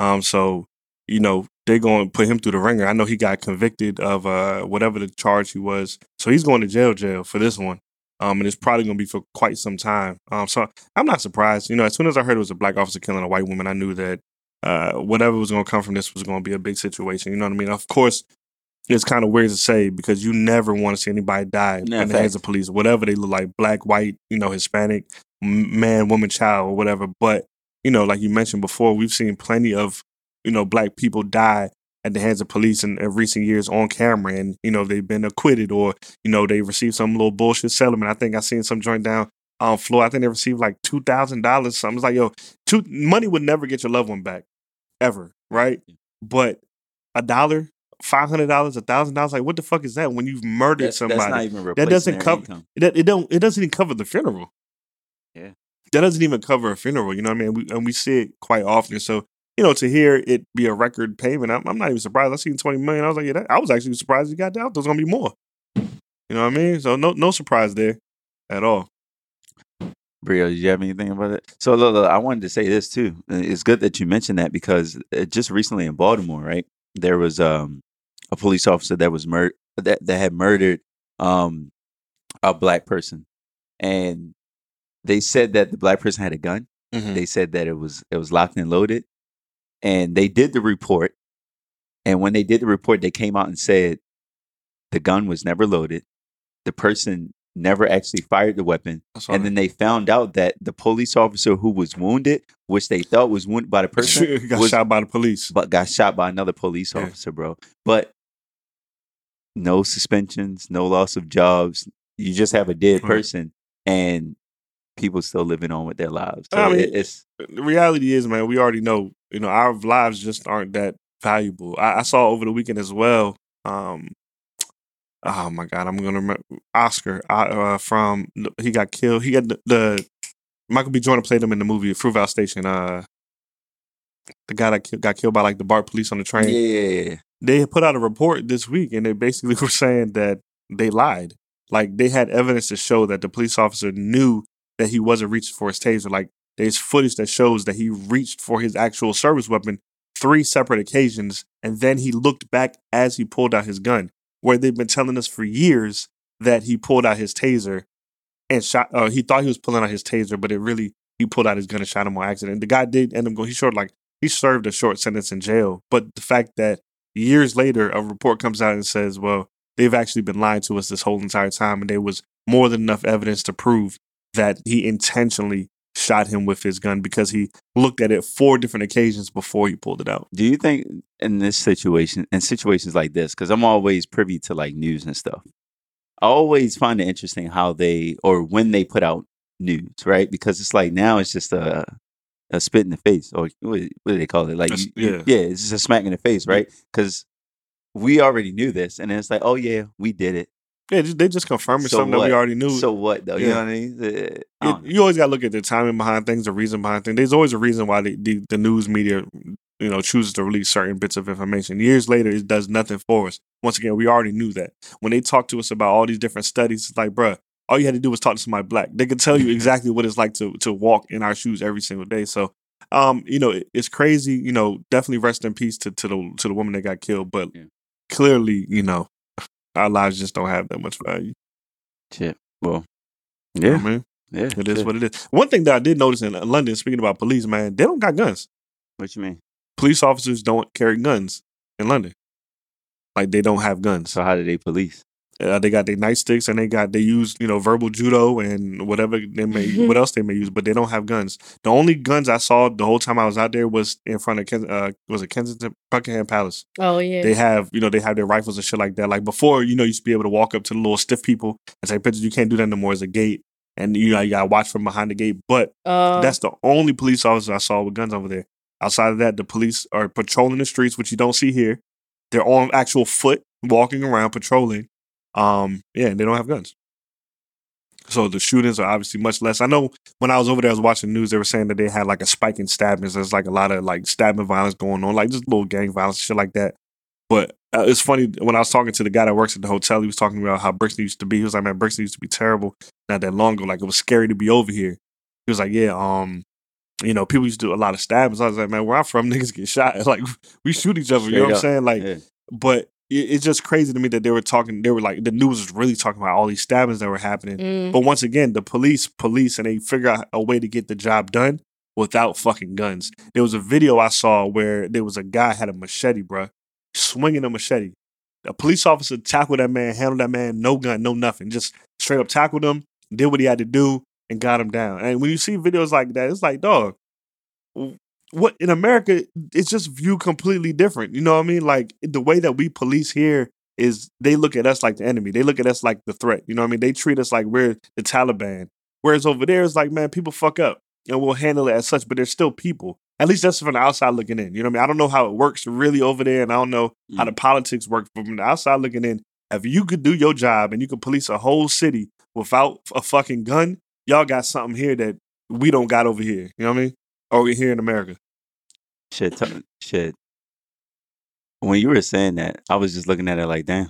Um, so, you know, they're going to put him through the ringer. I know he got convicted of uh, whatever the charge he was. So he's going to jail jail for this one. Um, and it's probably going to be for quite some time. Um, so I'm not surprised. You know, as soon as I heard it was a black officer killing a white woman, I knew that uh, whatever was going to come from this was going to be a big situation. You know what I mean? Of course, it's kind of weird to say because you never want to see anybody die no, in the hands of police, whatever they look like, black, white, you know, Hispanic, man, woman, child, or whatever. But you know, like you mentioned before, we've seen plenty of, you know, black people die at the hands of police in, in recent years on camera. And, you know, they've been acquitted or, you know, they received some little bullshit settlement. I think I seen some joint down on floor. I think they received like two thousand dollars. Something. It's like, yo, two, money would never get your loved one back ever. Right. But a dollar, five hundred dollars, a thousand dollars. Like, what the fuck is that when you've murdered that's, somebody? That's not even replacing that doesn't cover that. It don't it doesn't even cover the funeral. Yeah. That doesn't even cover a funeral, you know what I mean? We, and we see it quite often. So, you know, to hear it be a record payment, I'm, I'm not even surprised. I seen twenty million dollars. I was like, yeah, that, I was actually surprised you got that. There's going to be more. You know what I mean? So no no surprise there at all. Brio, did you have anything about it? So, look, look, I wanted to say this, too. It's good that you mentioned that because just recently in Baltimore, right, there was um, a police officer that was mur- that, that had murdered um, a black person. And they said that the black person had a gun. Mm-hmm. They said that it was it was locked and loaded. And they did the report. And when they did the report, they came out and said the gun was never loaded. The person never actually fired the weapon. And then they found out that the police officer who was wounded, which they thought was wounded by the person, got was, shot by the police. But got shot by another police yeah. officer, bro. But no suspensions, no loss of jobs. You just have a dead right. person. And people still living on with their lives. So I mean, it's the reality is, man, we already know, you know, our lives just aren't that valuable. I, I saw over the weekend as well. Um, oh my God, I'm going to remember Oscar I, uh, from he got killed. He got the, the Michael B. Jordan played him in the movie Fruitvale Station. Uh, the guy that ki- got killed by like the BART police on the train. Yeah, yeah, yeah. they put out a report this week, and they basically were saying that they lied. Like, they had evidence to show that the police officer knew that he wasn't reaching for his taser. Like, there's footage that shows that he reached for his actual service weapon three separate occasions, and then he looked back as he pulled out his gun, where they've been telling us for years that he pulled out his taser and shot. Uh, he thought he was pulling out his taser, but it really, he pulled out his gun and shot him on accident. The guy did end up going, he short, like, he served a short sentence in jail. But the fact that years later, a report comes out and says, well, they've actually been lying to us this whole entire time, and there was more than enough evidence to prove that he intentionally shot him with his gun because he looked at it four different occasions before he pulled it out. Do you think in this situation, in situations like this, because I'm always privy to like news and stuff, I always find it interesting how they, or when they put out news, right? Because it's like now it's just a, a spit in the face, or what, what do they call it? Like, you, yeah. yeah, it's just a smack in the face, right? Because we already knew this, and it's like, oh yeah, we did it. Yeah, they just confirming so something what? that we already knew. So what, though? You yeah. know what I mean? The, I it, you always got to look at the timing behind things, the reason behind things. There's always a reason why the, the, the news media, you know, chooses to release certain bits of information. Years later, it does nothing for us. Once again, we already knew that. When they talk to us about all these different studies, it's like, bruh, all you had to do was talk to somebody black. They could tell you exactly what it's like to to walk in our shoes every single day. So, um, you know, it, it's crazy. You know, definitely rest in peace to, to, the, to the woman that got killed. But yeah. clearly, you know, our lives just don't have that much value. Shit. Well, yeah, you know, man. Yeah, it shit. is what it is. One thing that I did notice in London, speaking about police, man, they don't got guns. What you mean? Police officers don't carry guns in London. Like, they don't have guns. So how do they police? Uh, they got their nightsticks, and they got they use you know verbal judo and whatever they may, what else they may use, but they don't have guns. The only guns I saw the whole time I was out there was in front of Ken, uh, was it Kensington, Buckingham Palace. Oh yeah, they have you know they have their rifles and shit like that. Like before, you know, you used to be able to walk up to the little stiff people and say, "Pictures, you can't do that no more." As a gate, and you know you gotta watch from behind the gate. But uh, that's the only police officer I saw with guns over there. Outside of that, the police are patrolling the streets, which you don't see here. They're on actual foot, walking around patrolling. Um, yeah, and they don't have guns. So the shootings are obviously much less. I know when I was over there, I was watching the news, they were saying that they had like a spike in stabbings. There's like a lot of like stabbing violence going on, like just little gang violence, shit like that. But uh, it's funny, when I was talking to the guy that works at the hotel, he was talking about how Brixton used to be. He was like, man, Brixton used to be terrible not that long ago. Like, it was scary to be over here. He was like, yeah, um, you know, people used to do a lot of stabbings. I was like, man, where I'm from, niggas get shot. Like, we shoot each other, Straight you know up. what I'm saying? Like, yeah. but... It's just crazy to me that they were talking, they were like, the news was really talking about all these stabbings that were happening. Mm. But once again, the police, police, and they figure out a way to get the job done without fucking guns. There was a video I saw where there was a guy had a machete, bruh, swinging a machete. A police officer tackled that man, handled that man, no gun, no nothing. Just straight up tackled him, did what he had to do, and got him down. And when you see videos like that, it's like, dog, what in America, it's just viewed completely different. You know what I mean? Like, the way that we police here is they look at us like the enemy. They look at us like the threat. You know what I mean? They treat us like we're the Taliban. Whereas over there, it's like, man, people fuck up and we'll handle it as such, but they're still people. At least that's from the outside looking in. You know what I mean? I don't know how it works really over there, and I don't know mm. how the politics work. But from the outside looking in, if you could do your job and you could police a whole city without a fucking gun, y'all got something here that we don't got over here. You know what I mean? Over here in America. Shit, t- shit. When you were saying that, I was just looking at it like, damn.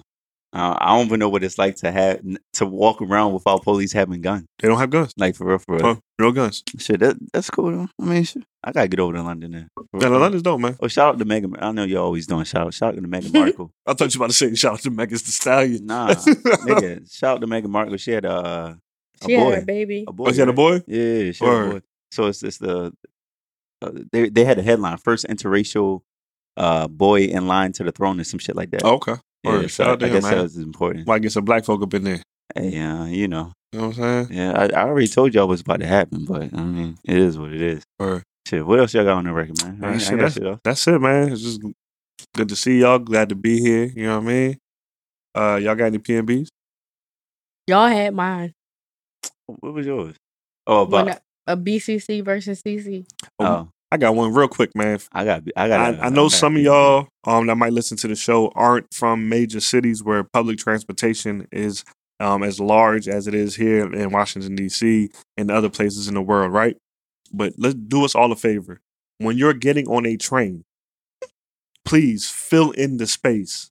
Uh, I don't even know what it's like to have to walk around without police having guns. They don't have guns, like for real, for real, huh, real guns. Shit, that, that's cool though. I mean, shit, I gotta get over to London then. Yeah, no, London's dope, man. Oh, shout out to Megan. I know you're always doing shout out. Shout out to Megan Markle. I thought you were about to say shout out to Megan Thee Stallion. Nah, nigga, shout out to Megan Markle. She had uh, a she boy, had her baby. A boy, oh, she had a boy. Yeah, she or... had a boy. So it's it's the Uh, they they had a headline, first interracial uh, boy in line to the throne, or some shit like that. Oh, okay. Yeah, right. So I, I guess man. that was important. Why get some black folk up in there? Yeah, uh, you know. You know what I'm saying? Yeah, I, I already told y'all what's about to happen, but I mean, it is what it is. Right. Shit, what else y'all got on the record, man? man I, shit, I that's, shit that's it, man. It's just good to see y'all. Glad to be here. You know what I mean? Uh, y'all got any P and B's? Y'all had mine. What was yours? Oh, about... A B C C versus C C. Oh, I got one real quick, man. I got, I got. I, I know I got some of y'all um, that might listen to the show aren't from major cities where public transportation is um, as large as it is here in Washington D C and other places in the world, right? But let's do us all a favor. When you're getting on a train, please fill in the space.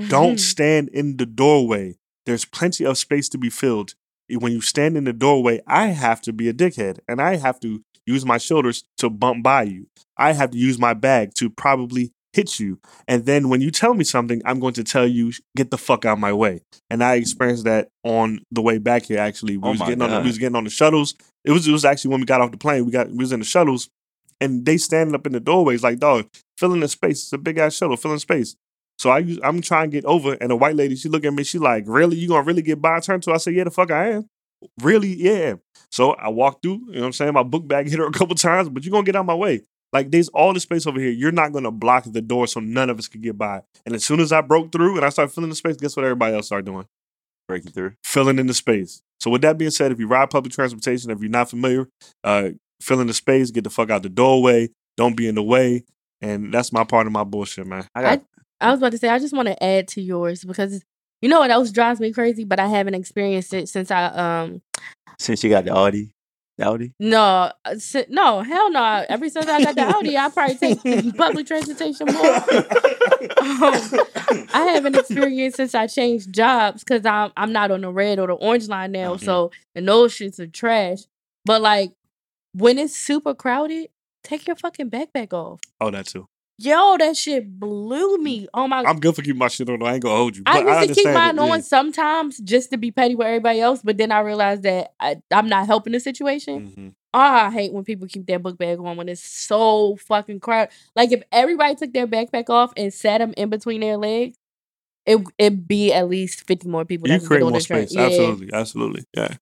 Mm-hmm. Don't stand in the doorway. There's plenty of space to be filled. When you stand in the doorway, I have to be a dickhead and I have to use my shoulders to bump by you. I have to use my bag to probably hit you. And then when you tell me something, I'm going to tell you, get the fuck out of my way. And I experienced that on the way back here, actually. We, oh was, getting on the, we was getting on the shuttles. It was, it was actually when we got off the plane, we got we was in the shuttles and they standing up in the doorways like, dog, filling the space. It's a big ass shuttle, filling space. So I, I'm trying to get over, and a white lady, she look at me, she like, really? You gonna really get by and turn to? I said, yeah, the fuck I am. Really? Yeah. So I walked through, you know what I'm saying? My book bag hit her a couple times, but you're gonna get out of my way. Like, there's all the space over here. You're not gonna block the door so none of us could get by. And as soon as I broke through and I started filling the space, guess what everybody else started doing? Breaking through. Filling in the space. So with that being said, if you ride public transportation, if you're not familiar, uh, fill in the space, get the fuck out the doorway, don't be in the way. And that's my part of my bullshit, man. I got I- I was about to say, I just want to add to yours because you know what else drives me crazy, but I haven't experienced it since I um. Since you got the Audi, the Audi? No, si- no, hell no! Ever since I got the Audi, I probably take public transportation more. um, I haven't experienced since I changed jobs because I'm I'm not on the red or the orange line now, mm-hmm. so and those shits are trash. But like when it's super crowded, take your fucking backpack off. Oh, that too. Yo, that shit blew me. Oh my! I'm good for keeping my shit on. I ain't gonna hold you. But I used I to keep mine it, on yeah. sometimes just to be petty with everybody else, but then I realized that I, I'm not helping the situation. Mm-hmm. Oh, I hate when people keep their book bag on when it's so fucking crowded. Like if everybody took their backpack off and sat them in between their legs, it it'd be at least fifty more people. You create more space. Yeah. Absolutely, absolutely. Yeah.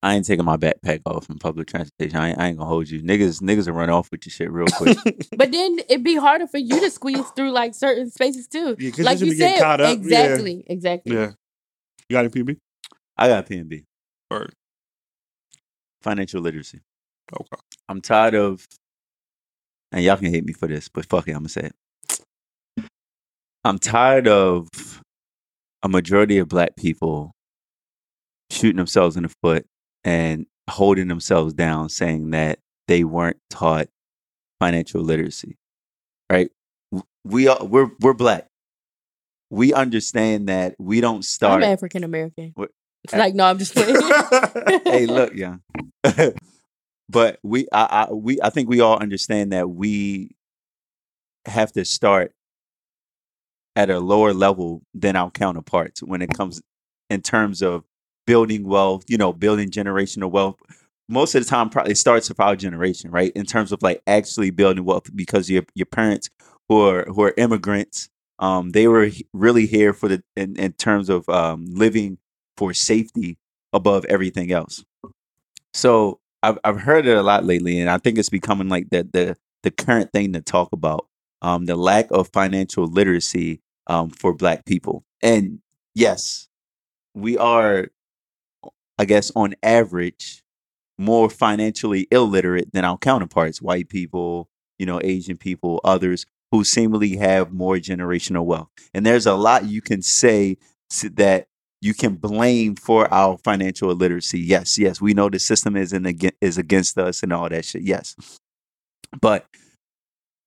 I ain't taking my backpack off from public transportation. I ain't, I ain't gonna hold you. Niggas niggas will run off with your shit real quick. But then it'd be harder for you to squeeze through like certain spaces too. Yeah, like you, you said, caught up. Exactly, yeah. exactly. Yeah. You got a P and B? I got a P and B. Word. Financial literacy. Okay. I'm tired of, and y'all can hate me for this, but fuck it, I'm gonna say it. I'm tired of a majority of black people shooting themselves in the foot and holding themselves down, saying that they weren't taught financial literacy, right? We are, we're, we're black. We understand that we don't start. I'm African-American. It's like, no, I'm just kidding. Hey, look, yeah. But we, I, I, we, I think we all understand that we have to start at a lower level than our counterparts when it comes in terms of building wealth, you know, building generational wealth. Most of the time, probably starts with our generation, right? In terms of like actually building wealth, because your your parents who are who are immigrants, um, they were really here for the in, in terms of um, living for safety above everything else. So I've I've heard it a lot lately, and I think it's becoming like the the the current thing to talk about, um, the lack of financial literacy um, for Black people. And yes, we are, I guess, on average, more financially illiterate than our counterparts, white people, you know, Asian people, others who seemingly have more generational wealth. And there's a lot you can say that you can blame for our financial illiteracy. Yes, yes, we know the system is in ag- is against us and all that shit. Yes. But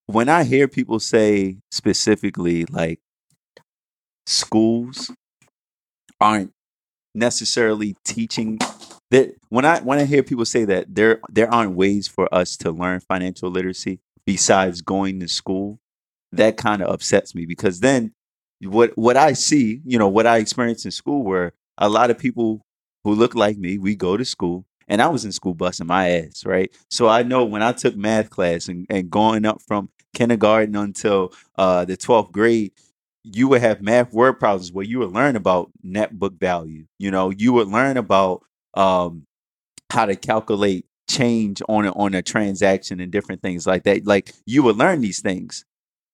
when I hear people say specifically like schools aren't necessarily teaching that, when I when I hear people say that there there aren't ways for us to learn financial literacy besides going to school, that kind of upsets me, because then what what I see, you know, what I experienced in school were a lot of people who look like me. We go to school, and I was in school busting my ass, right? So I know when I took math class and, and going up from kindergarten until uh, the twelfth grade, you would have math word problems where you would learn about net book value. You know, you would learn about um, how to calculate change on a, on a transaction and different things like that. Like, you would learn these things.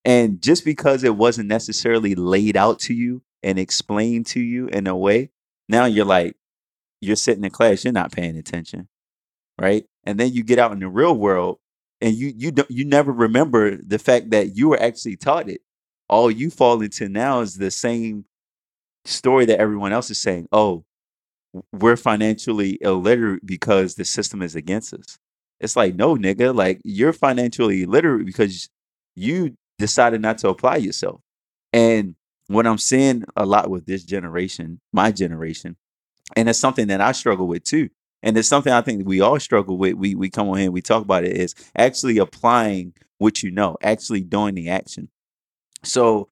And just because it wasn't necessarily laid out to you and explained to you in a way, now you're like, you're sitting in class, you're not paying attention, right? And then you get out in the real world and you you don't, you never remember the fact that you were actually taught it. All you fall into now is the same story that everyone else is saying. Oh, we're financially illiterate because the system is against us. It's like, no, nigga, like you're financially illiterate because you decided not to apply yourself. And what I'm seeing a lot with this generation, my generation, and it's something that I struggle with too, and it's something I think we all struggle with. We we come on here and we talk about it, is actually applying what you know, actually doing the action. So,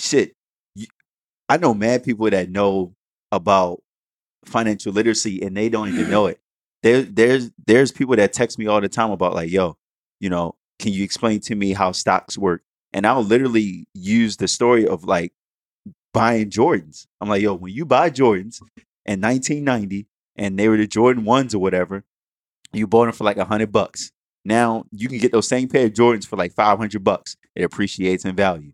shit, you, I know mad people that know about financial literacy and they don't even know it. There, there's there's people that text me all the time about like, yo, you know, can you explain to me how stocks work? And I'll literally use the story of like buying Jordans. I'm like, yo, when you buy Jordans in nineteen ninety, and they were the Jordan ones or whatever, you bought them for like a hundred bucks. Now you can get those same pair of Jordans for like five hundred bucks. It appreciates in value.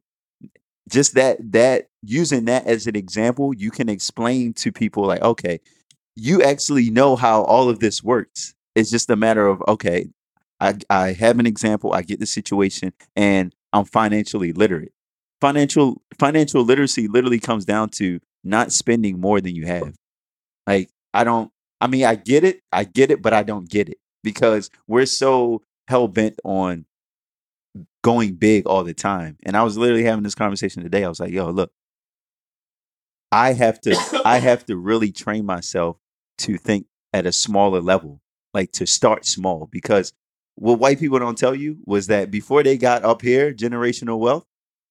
Just that, that using that as an example, you can explain to people like, okay, you actually know how all of this works. It's just a matter of, okay, I, I have an example. I get the situation and I'm financially literate. Financial financial literacy literally comes down to not spending more than you have. Like, I don't, I mean, I get it. I get it, but I don't get it because we're so hell bent on going big all the time. And I was literally having this conversation today. I was like, yo, look, I have to, I have to really train myself to think at a smaller level, like to start small, because what white people don't tell you was that before they got up here, generational wealth,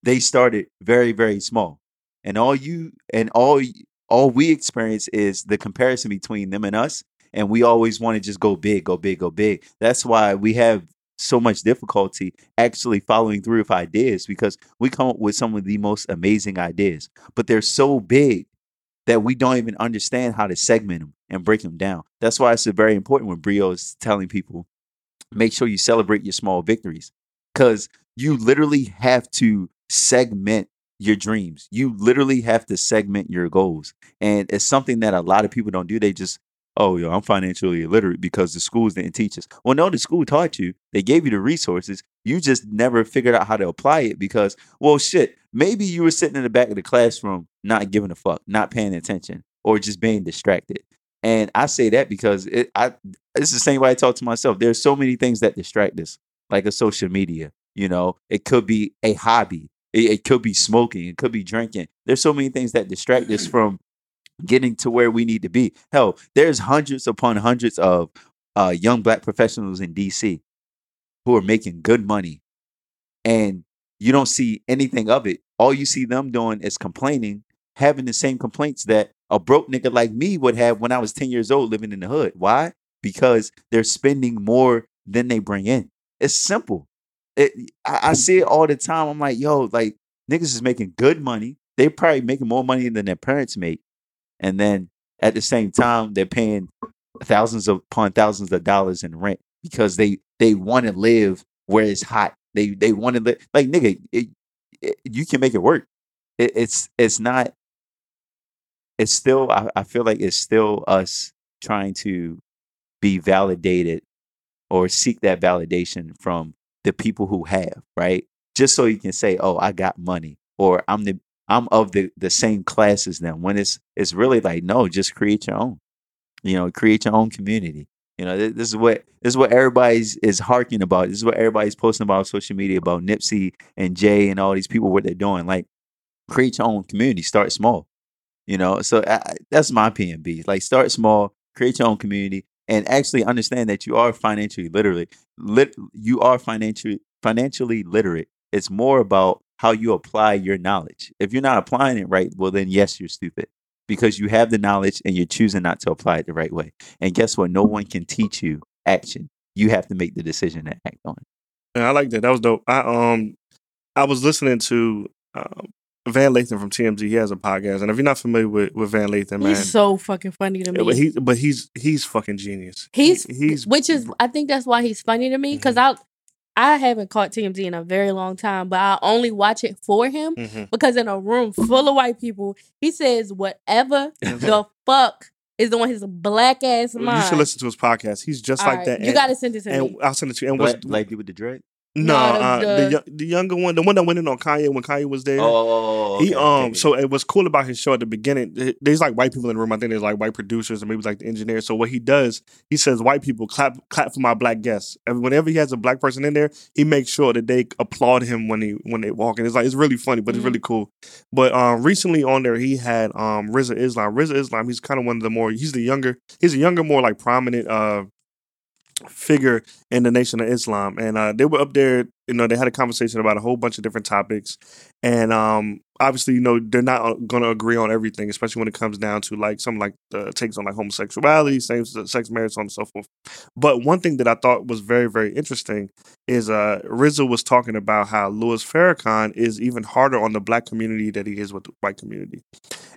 they started very, very small. And all you and all all we experience is the comparison between them and us. And we always want to just go big, go big, go big. That's why we have so much difficulty actually following through with ideas, because we come up with some of the most amazing ideas, but they're so big that we don't even understand how to segment them and break them down. That's why it's very important when Brio is telling people, make sure you celebrate your small victories, because you literally have to segment your dreams. You literally have to segment your goals. And it's something that a lot of people don't do. They just, oh, yo, I'm financially illiterate because the schools didn't teach us. Well, no, the school taught you. They gave you the resources. You just never figured out how to apply it because, well, shit, maybe you were sitting in the back of the classroom, not giving a fuck, not paying attention, or just being distracted. And I say that because it, I, it's the same way I talk to myself. There's so many things that distract us, like a social media. You know, it could be a hobby. It, it could be smoking. It could be drinking. There's so many things that distract us from getting to where we need to be. Hell, there's hundreds upon hundreds of uh, young black professionals in D C who are making good money. And you don't see anything of it. All you see them doing is complaining, having the same complaints that a broke nigga like me would have when I was ten years old living in the hood. Why? Because they're spending more than they bring in. It's simple. It, I, I see it all the time. I'm like, yo, like niggas is making good money. They probably making more money than their parents make. And then at the same time, they're paying thousands upon thousands of dollars in rent because they, they want to live where it's hot. They they want to live like nigga. It, it, you can make it work. It, it's it's not. It's still, I, I feel like it's still us trying to be validated or seek that validation from the people who have, right? Just so you can say, oh, I got money, or I'm the I'm of the, the same class as them, when it's it's really like, no, just create your own, you know, create your own community. You know, this is what this is what everybody's is harking about. This is what everybody's posting about on social media about Nipsey and Jay and all these people, what they're doing. Like, create your own community, start small. You know, so I, that's my opinion, B. Like, start small, create your own community, and actually understand that you are financially literate. Lit- you are financially financially literate. It's more about how you apply your knowledge. If you're not applying it right, well, then yes, you're stupid, because you have the knowledge and you're choosing not to apply it the right way. And guess what? No one can teach you action. You have to make the decision to act on it. Yeah, I like that. That was dope. I um, I was listening to. Um, Van Lathan from T M Z, he has a podcast, and if you're not familiar with, with Van Lathan, man, he's so fucking funny to me. But, he, but he's he's fucking genius. He's he's which is I think that's why he's funny to me, because mm-hmm. I I haven't caught T M Z in a very long time, but I only watch it for him mm-hmm. because in a room full of white people, he says whatever the fuck is on his black ass mind. You should listen to his podcast. He's just all like right, that. You and, gotta send it to and me. I'll send it to you. And black, what's like you with the dread? No, uh, the the younger one, the one that went in on Kanye when Kanye was there. Oh, okay, he um. Okay. So it was cool about his show at the beginning. There's like white people in the room. I think there's like white producers and maybe like the engineers. So what he does, he says, "White people, clap, clap for my black guests." And whenever he has a black person in there, he makes sure that they applaud him when he when they walk in. It's like it's really funny, but mm-hmm. it's really cool. But um, recently on there, he had um R Z A Islam. R Z A Islam. He's kind of one of the more. He's the younger. He's a younger, more like prominent. Uh, figure in the Nation of Islam, and uh, they were up there. You know, they had a conversation about a whole bunch of different topics, and um, obviously, you know, they're not going to agree on everything, especially when it comes down to like some like the takes on like homosexuality, same-sex marriage, so on and so forth. But one thing that I thought was very, very interesting is uh, R Z A was talking about how Louis Farrakhan is even harder on the black community than he is with the white community,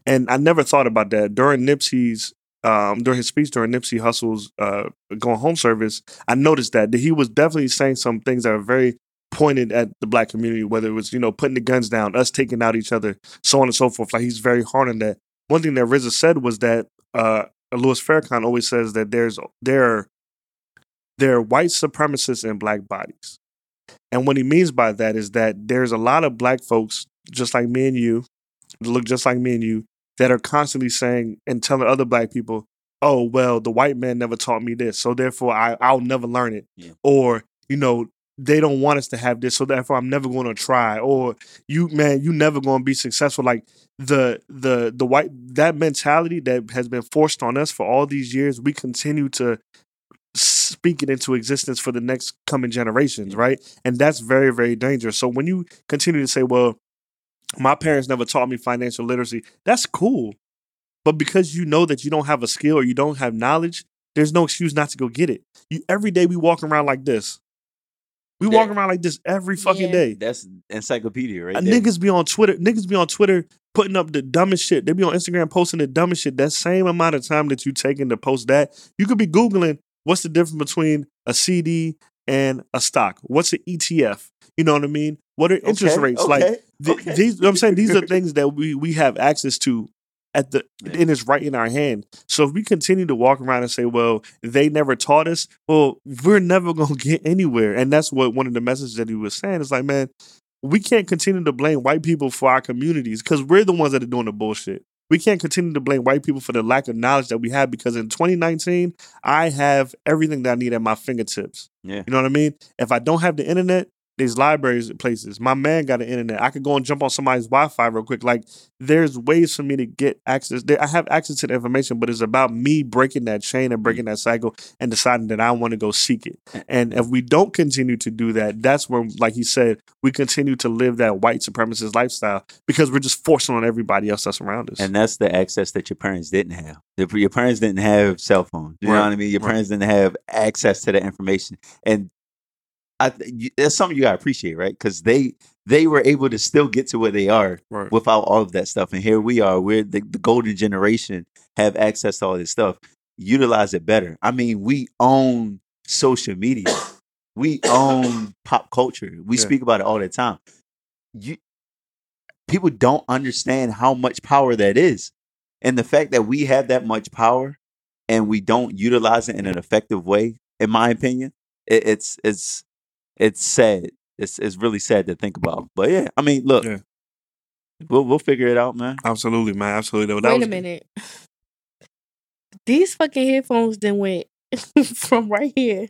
and I never thought about that during Nipsey's. Um, during his speech during Nipsey Hussle's uh, going home service, I noticed that, that he was definitely saying some things that are very pointed at the black community, whether it was, you know, putting the guns down, us taking out each other, so on and so forth. Like, he's very hard on that. One thing that R Z A said was that uh, Louis Farrakhan always says that there's there, there are white supremacists in black bodies. And what he means by that is that there's a lot of black folks, just like me and you, look just like me and you, that are constantly saying and telling other black people, oh, well, the white man never taught me this, so therefore I, I'll never learn it. Yeah. Or, you know, they don't want us to have this, so therefore I'm never going to try. Or, you, man, you never going to be successful. Like, the the the white, that mentality that has been forced on us for all these years, we continue to speak it into existence for the next coming generations, right? And that's very, very dangerous. So when you continue to say, well, my parents never taught me financial literacy. That's cool. But because you know that you don't have a skill or you don't have knowledge, there's no excuse not to go get it. You, every day we walk around like this. We that, walk around like this every fucking yeah. day. That's encyclopedia, right? Uh, there. Niggas be on Twitter. Niggas be on Twitter putting up the dumbest shit. They be on Instagram posting the dumbest shit. That same amount of time that you taking to post that, you could be Googling what's the difference between a C D and a stock. What's an E T F? You know what I mean? What are interest okay, rates? Okay, like th- okay. these, I'm saying these are things that we, we have access to at the yeah. and it's right in our hand. So if we continue to walk around and say, well, they never taught us, well, we're never gonna get anywhere. And that's what one of the messages that he was saying is like, man, we can't continue to blame white people for our communities because we're the ones that are doing the bullshit. We can't continue to blame white people for the lack of knowledge that we have because in twenty nineteen, I have everything that I need at my fingertips. Yeah. You know what I mean? If I don't have the internet, these libraries, places. My man got an internet. I could go and jump on somebody's Wi-Fi real quick. Like, there's ways for me to get access. I have access to the information, but it's about me breaking that chain and breaking that cycle and deciding that I want to go seek it. And if we don't continue to do that, that's when, like he said, we continue to live that white supremacist lifestyle because we're just forcing on everybody else that's around us. And that's the access that your parents didn't have. Your parents didn't have cell phones. You right. know what I mean? Your right. parents didn't have access to that information. And I th- that's something you gotta appreciate, right? Because they they were able to still get to where they are right. without all of that stuff. And here we are, we're the, the golden generation, have access to all this stuff. Utilize it better. I mean, we own social media. We own pop culture. We yeah. speak about it all the time. You people don't understand how much power that is. And the fact that we have that much power and we don't utilize it in an effective way, in my opinion, it, it's it's It's sad. It's it's really sad to think about. But yeah, I mean, look, yeah. we'll we'll figure it out, man. Absolutely, man. Absolutely. That Wait was... a minute. These fucking headphones then went from right here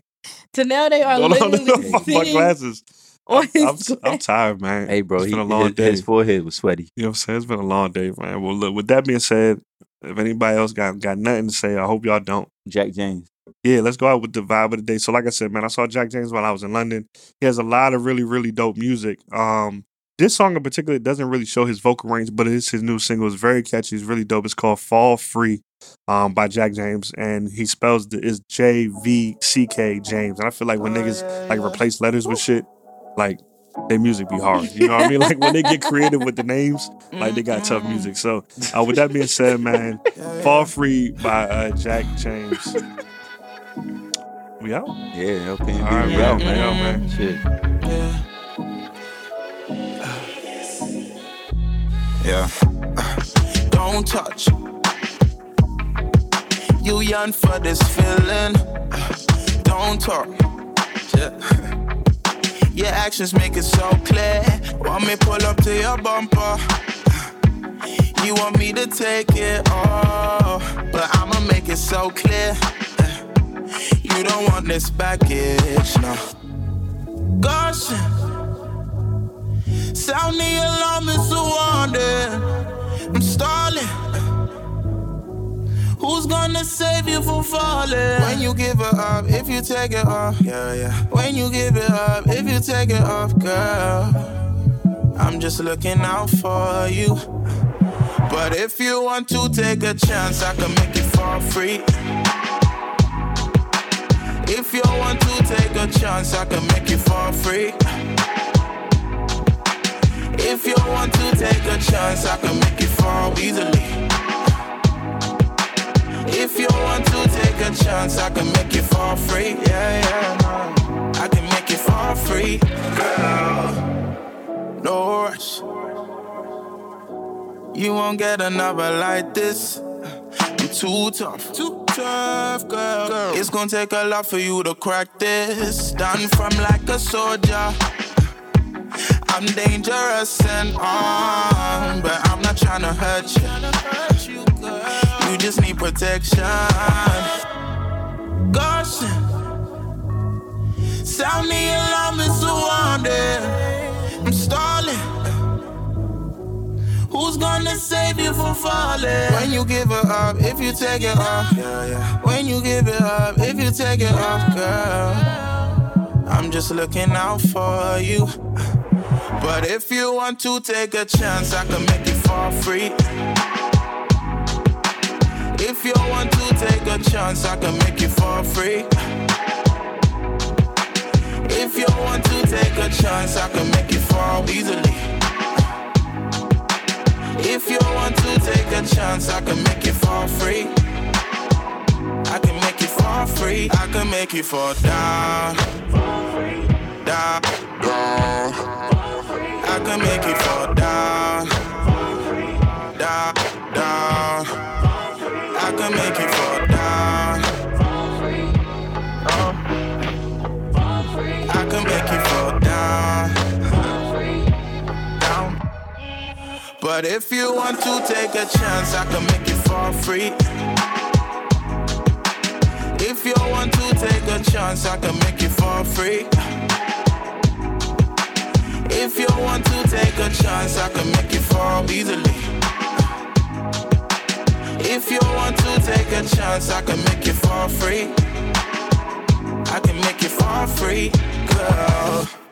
to now they are no, literally no, no, no. My glasses. I'm, I'm, I'm tired, man. Hey, bro, it's been he, a long his, day. His forehead was sweaty. You know what I'm saying? It's been a long day, man. Well, look. With that being said, if anybody else got got nothing to say, I hope y'all don't. Jack James. Yeah, let's go out with the vibe of the day. So like I said, man, I saw Jack James while I was in London. He has a lot of really, really dope music. Um, this song in particular doesn't really show his vocal range, but it's his new single. It's very catchy. It's really dope. It's called Fall Free um, by Jack James. And he spells the, it's J V C K James. And I feel like when niggas like replace letters with shit, like their music be hard. You know what I mean? Like when they get creative with the names, like they got tough music. So uh, with that being said, man, Fall Free by uh, Jack James. We out? Yeah, okay. All right, we yeah. out, man. Mm-hmm. Shit. Yeah. yeah. Don't touch. You yearn for this feeling. Don't talk. Yeah. Your actions make it so clear. Want me pull up to your bumper? You want me to take it all, but I'ma make it so clear. You don't want this baggage, no. Caution. Sound the alarm, it's a warning. I'm stalling. Who's gonna save you from falling? When you give it up, if you take it off, yeah, yeah. When you give it up, if you take it off, girl, I'm just looking out for you. But if you want to take a chance, I can make it fall free. If you want to take a chance, I can make you fall free. If you want to take a chance, I can make you fall easily. If you want to take a chance, I can make you fall free. Yeah, yeah, I can make you fall free, girl. No rush. You won't get another like this. Too tough, too tough, girl. girl. It's gonna take a lot for you to crack this. Done from like a soldier. I'm dangerous and on, but I'm not trying to hurt you. You just need protection. Caution. Sound the alarm, it's a warning. I'm stalling. Who's gonna save you from falling? When you give it up, if you take it off, yeah, yeah. When you give it up, if you take it off, girl, I'm just looking out for you. But if you want to take a chance, I can make you fall free. If you want to take a chance, I can make you fall free. If you want to take a chance, I can make you fall easily. If you want to take a chance, I can make you fall free. I can make you fall free. I can make you fall down. Down. Down. I can make you fall down. Down. Down. I can make you fall down. I can make you fall down. But if you want to take a chance, I can make you fall free. If you want to take a chance, I can make you fall free. If you want to take a chance, I can make you fall easily. If you want to take a chance, I can make you fall free. I can make you fall free, girl.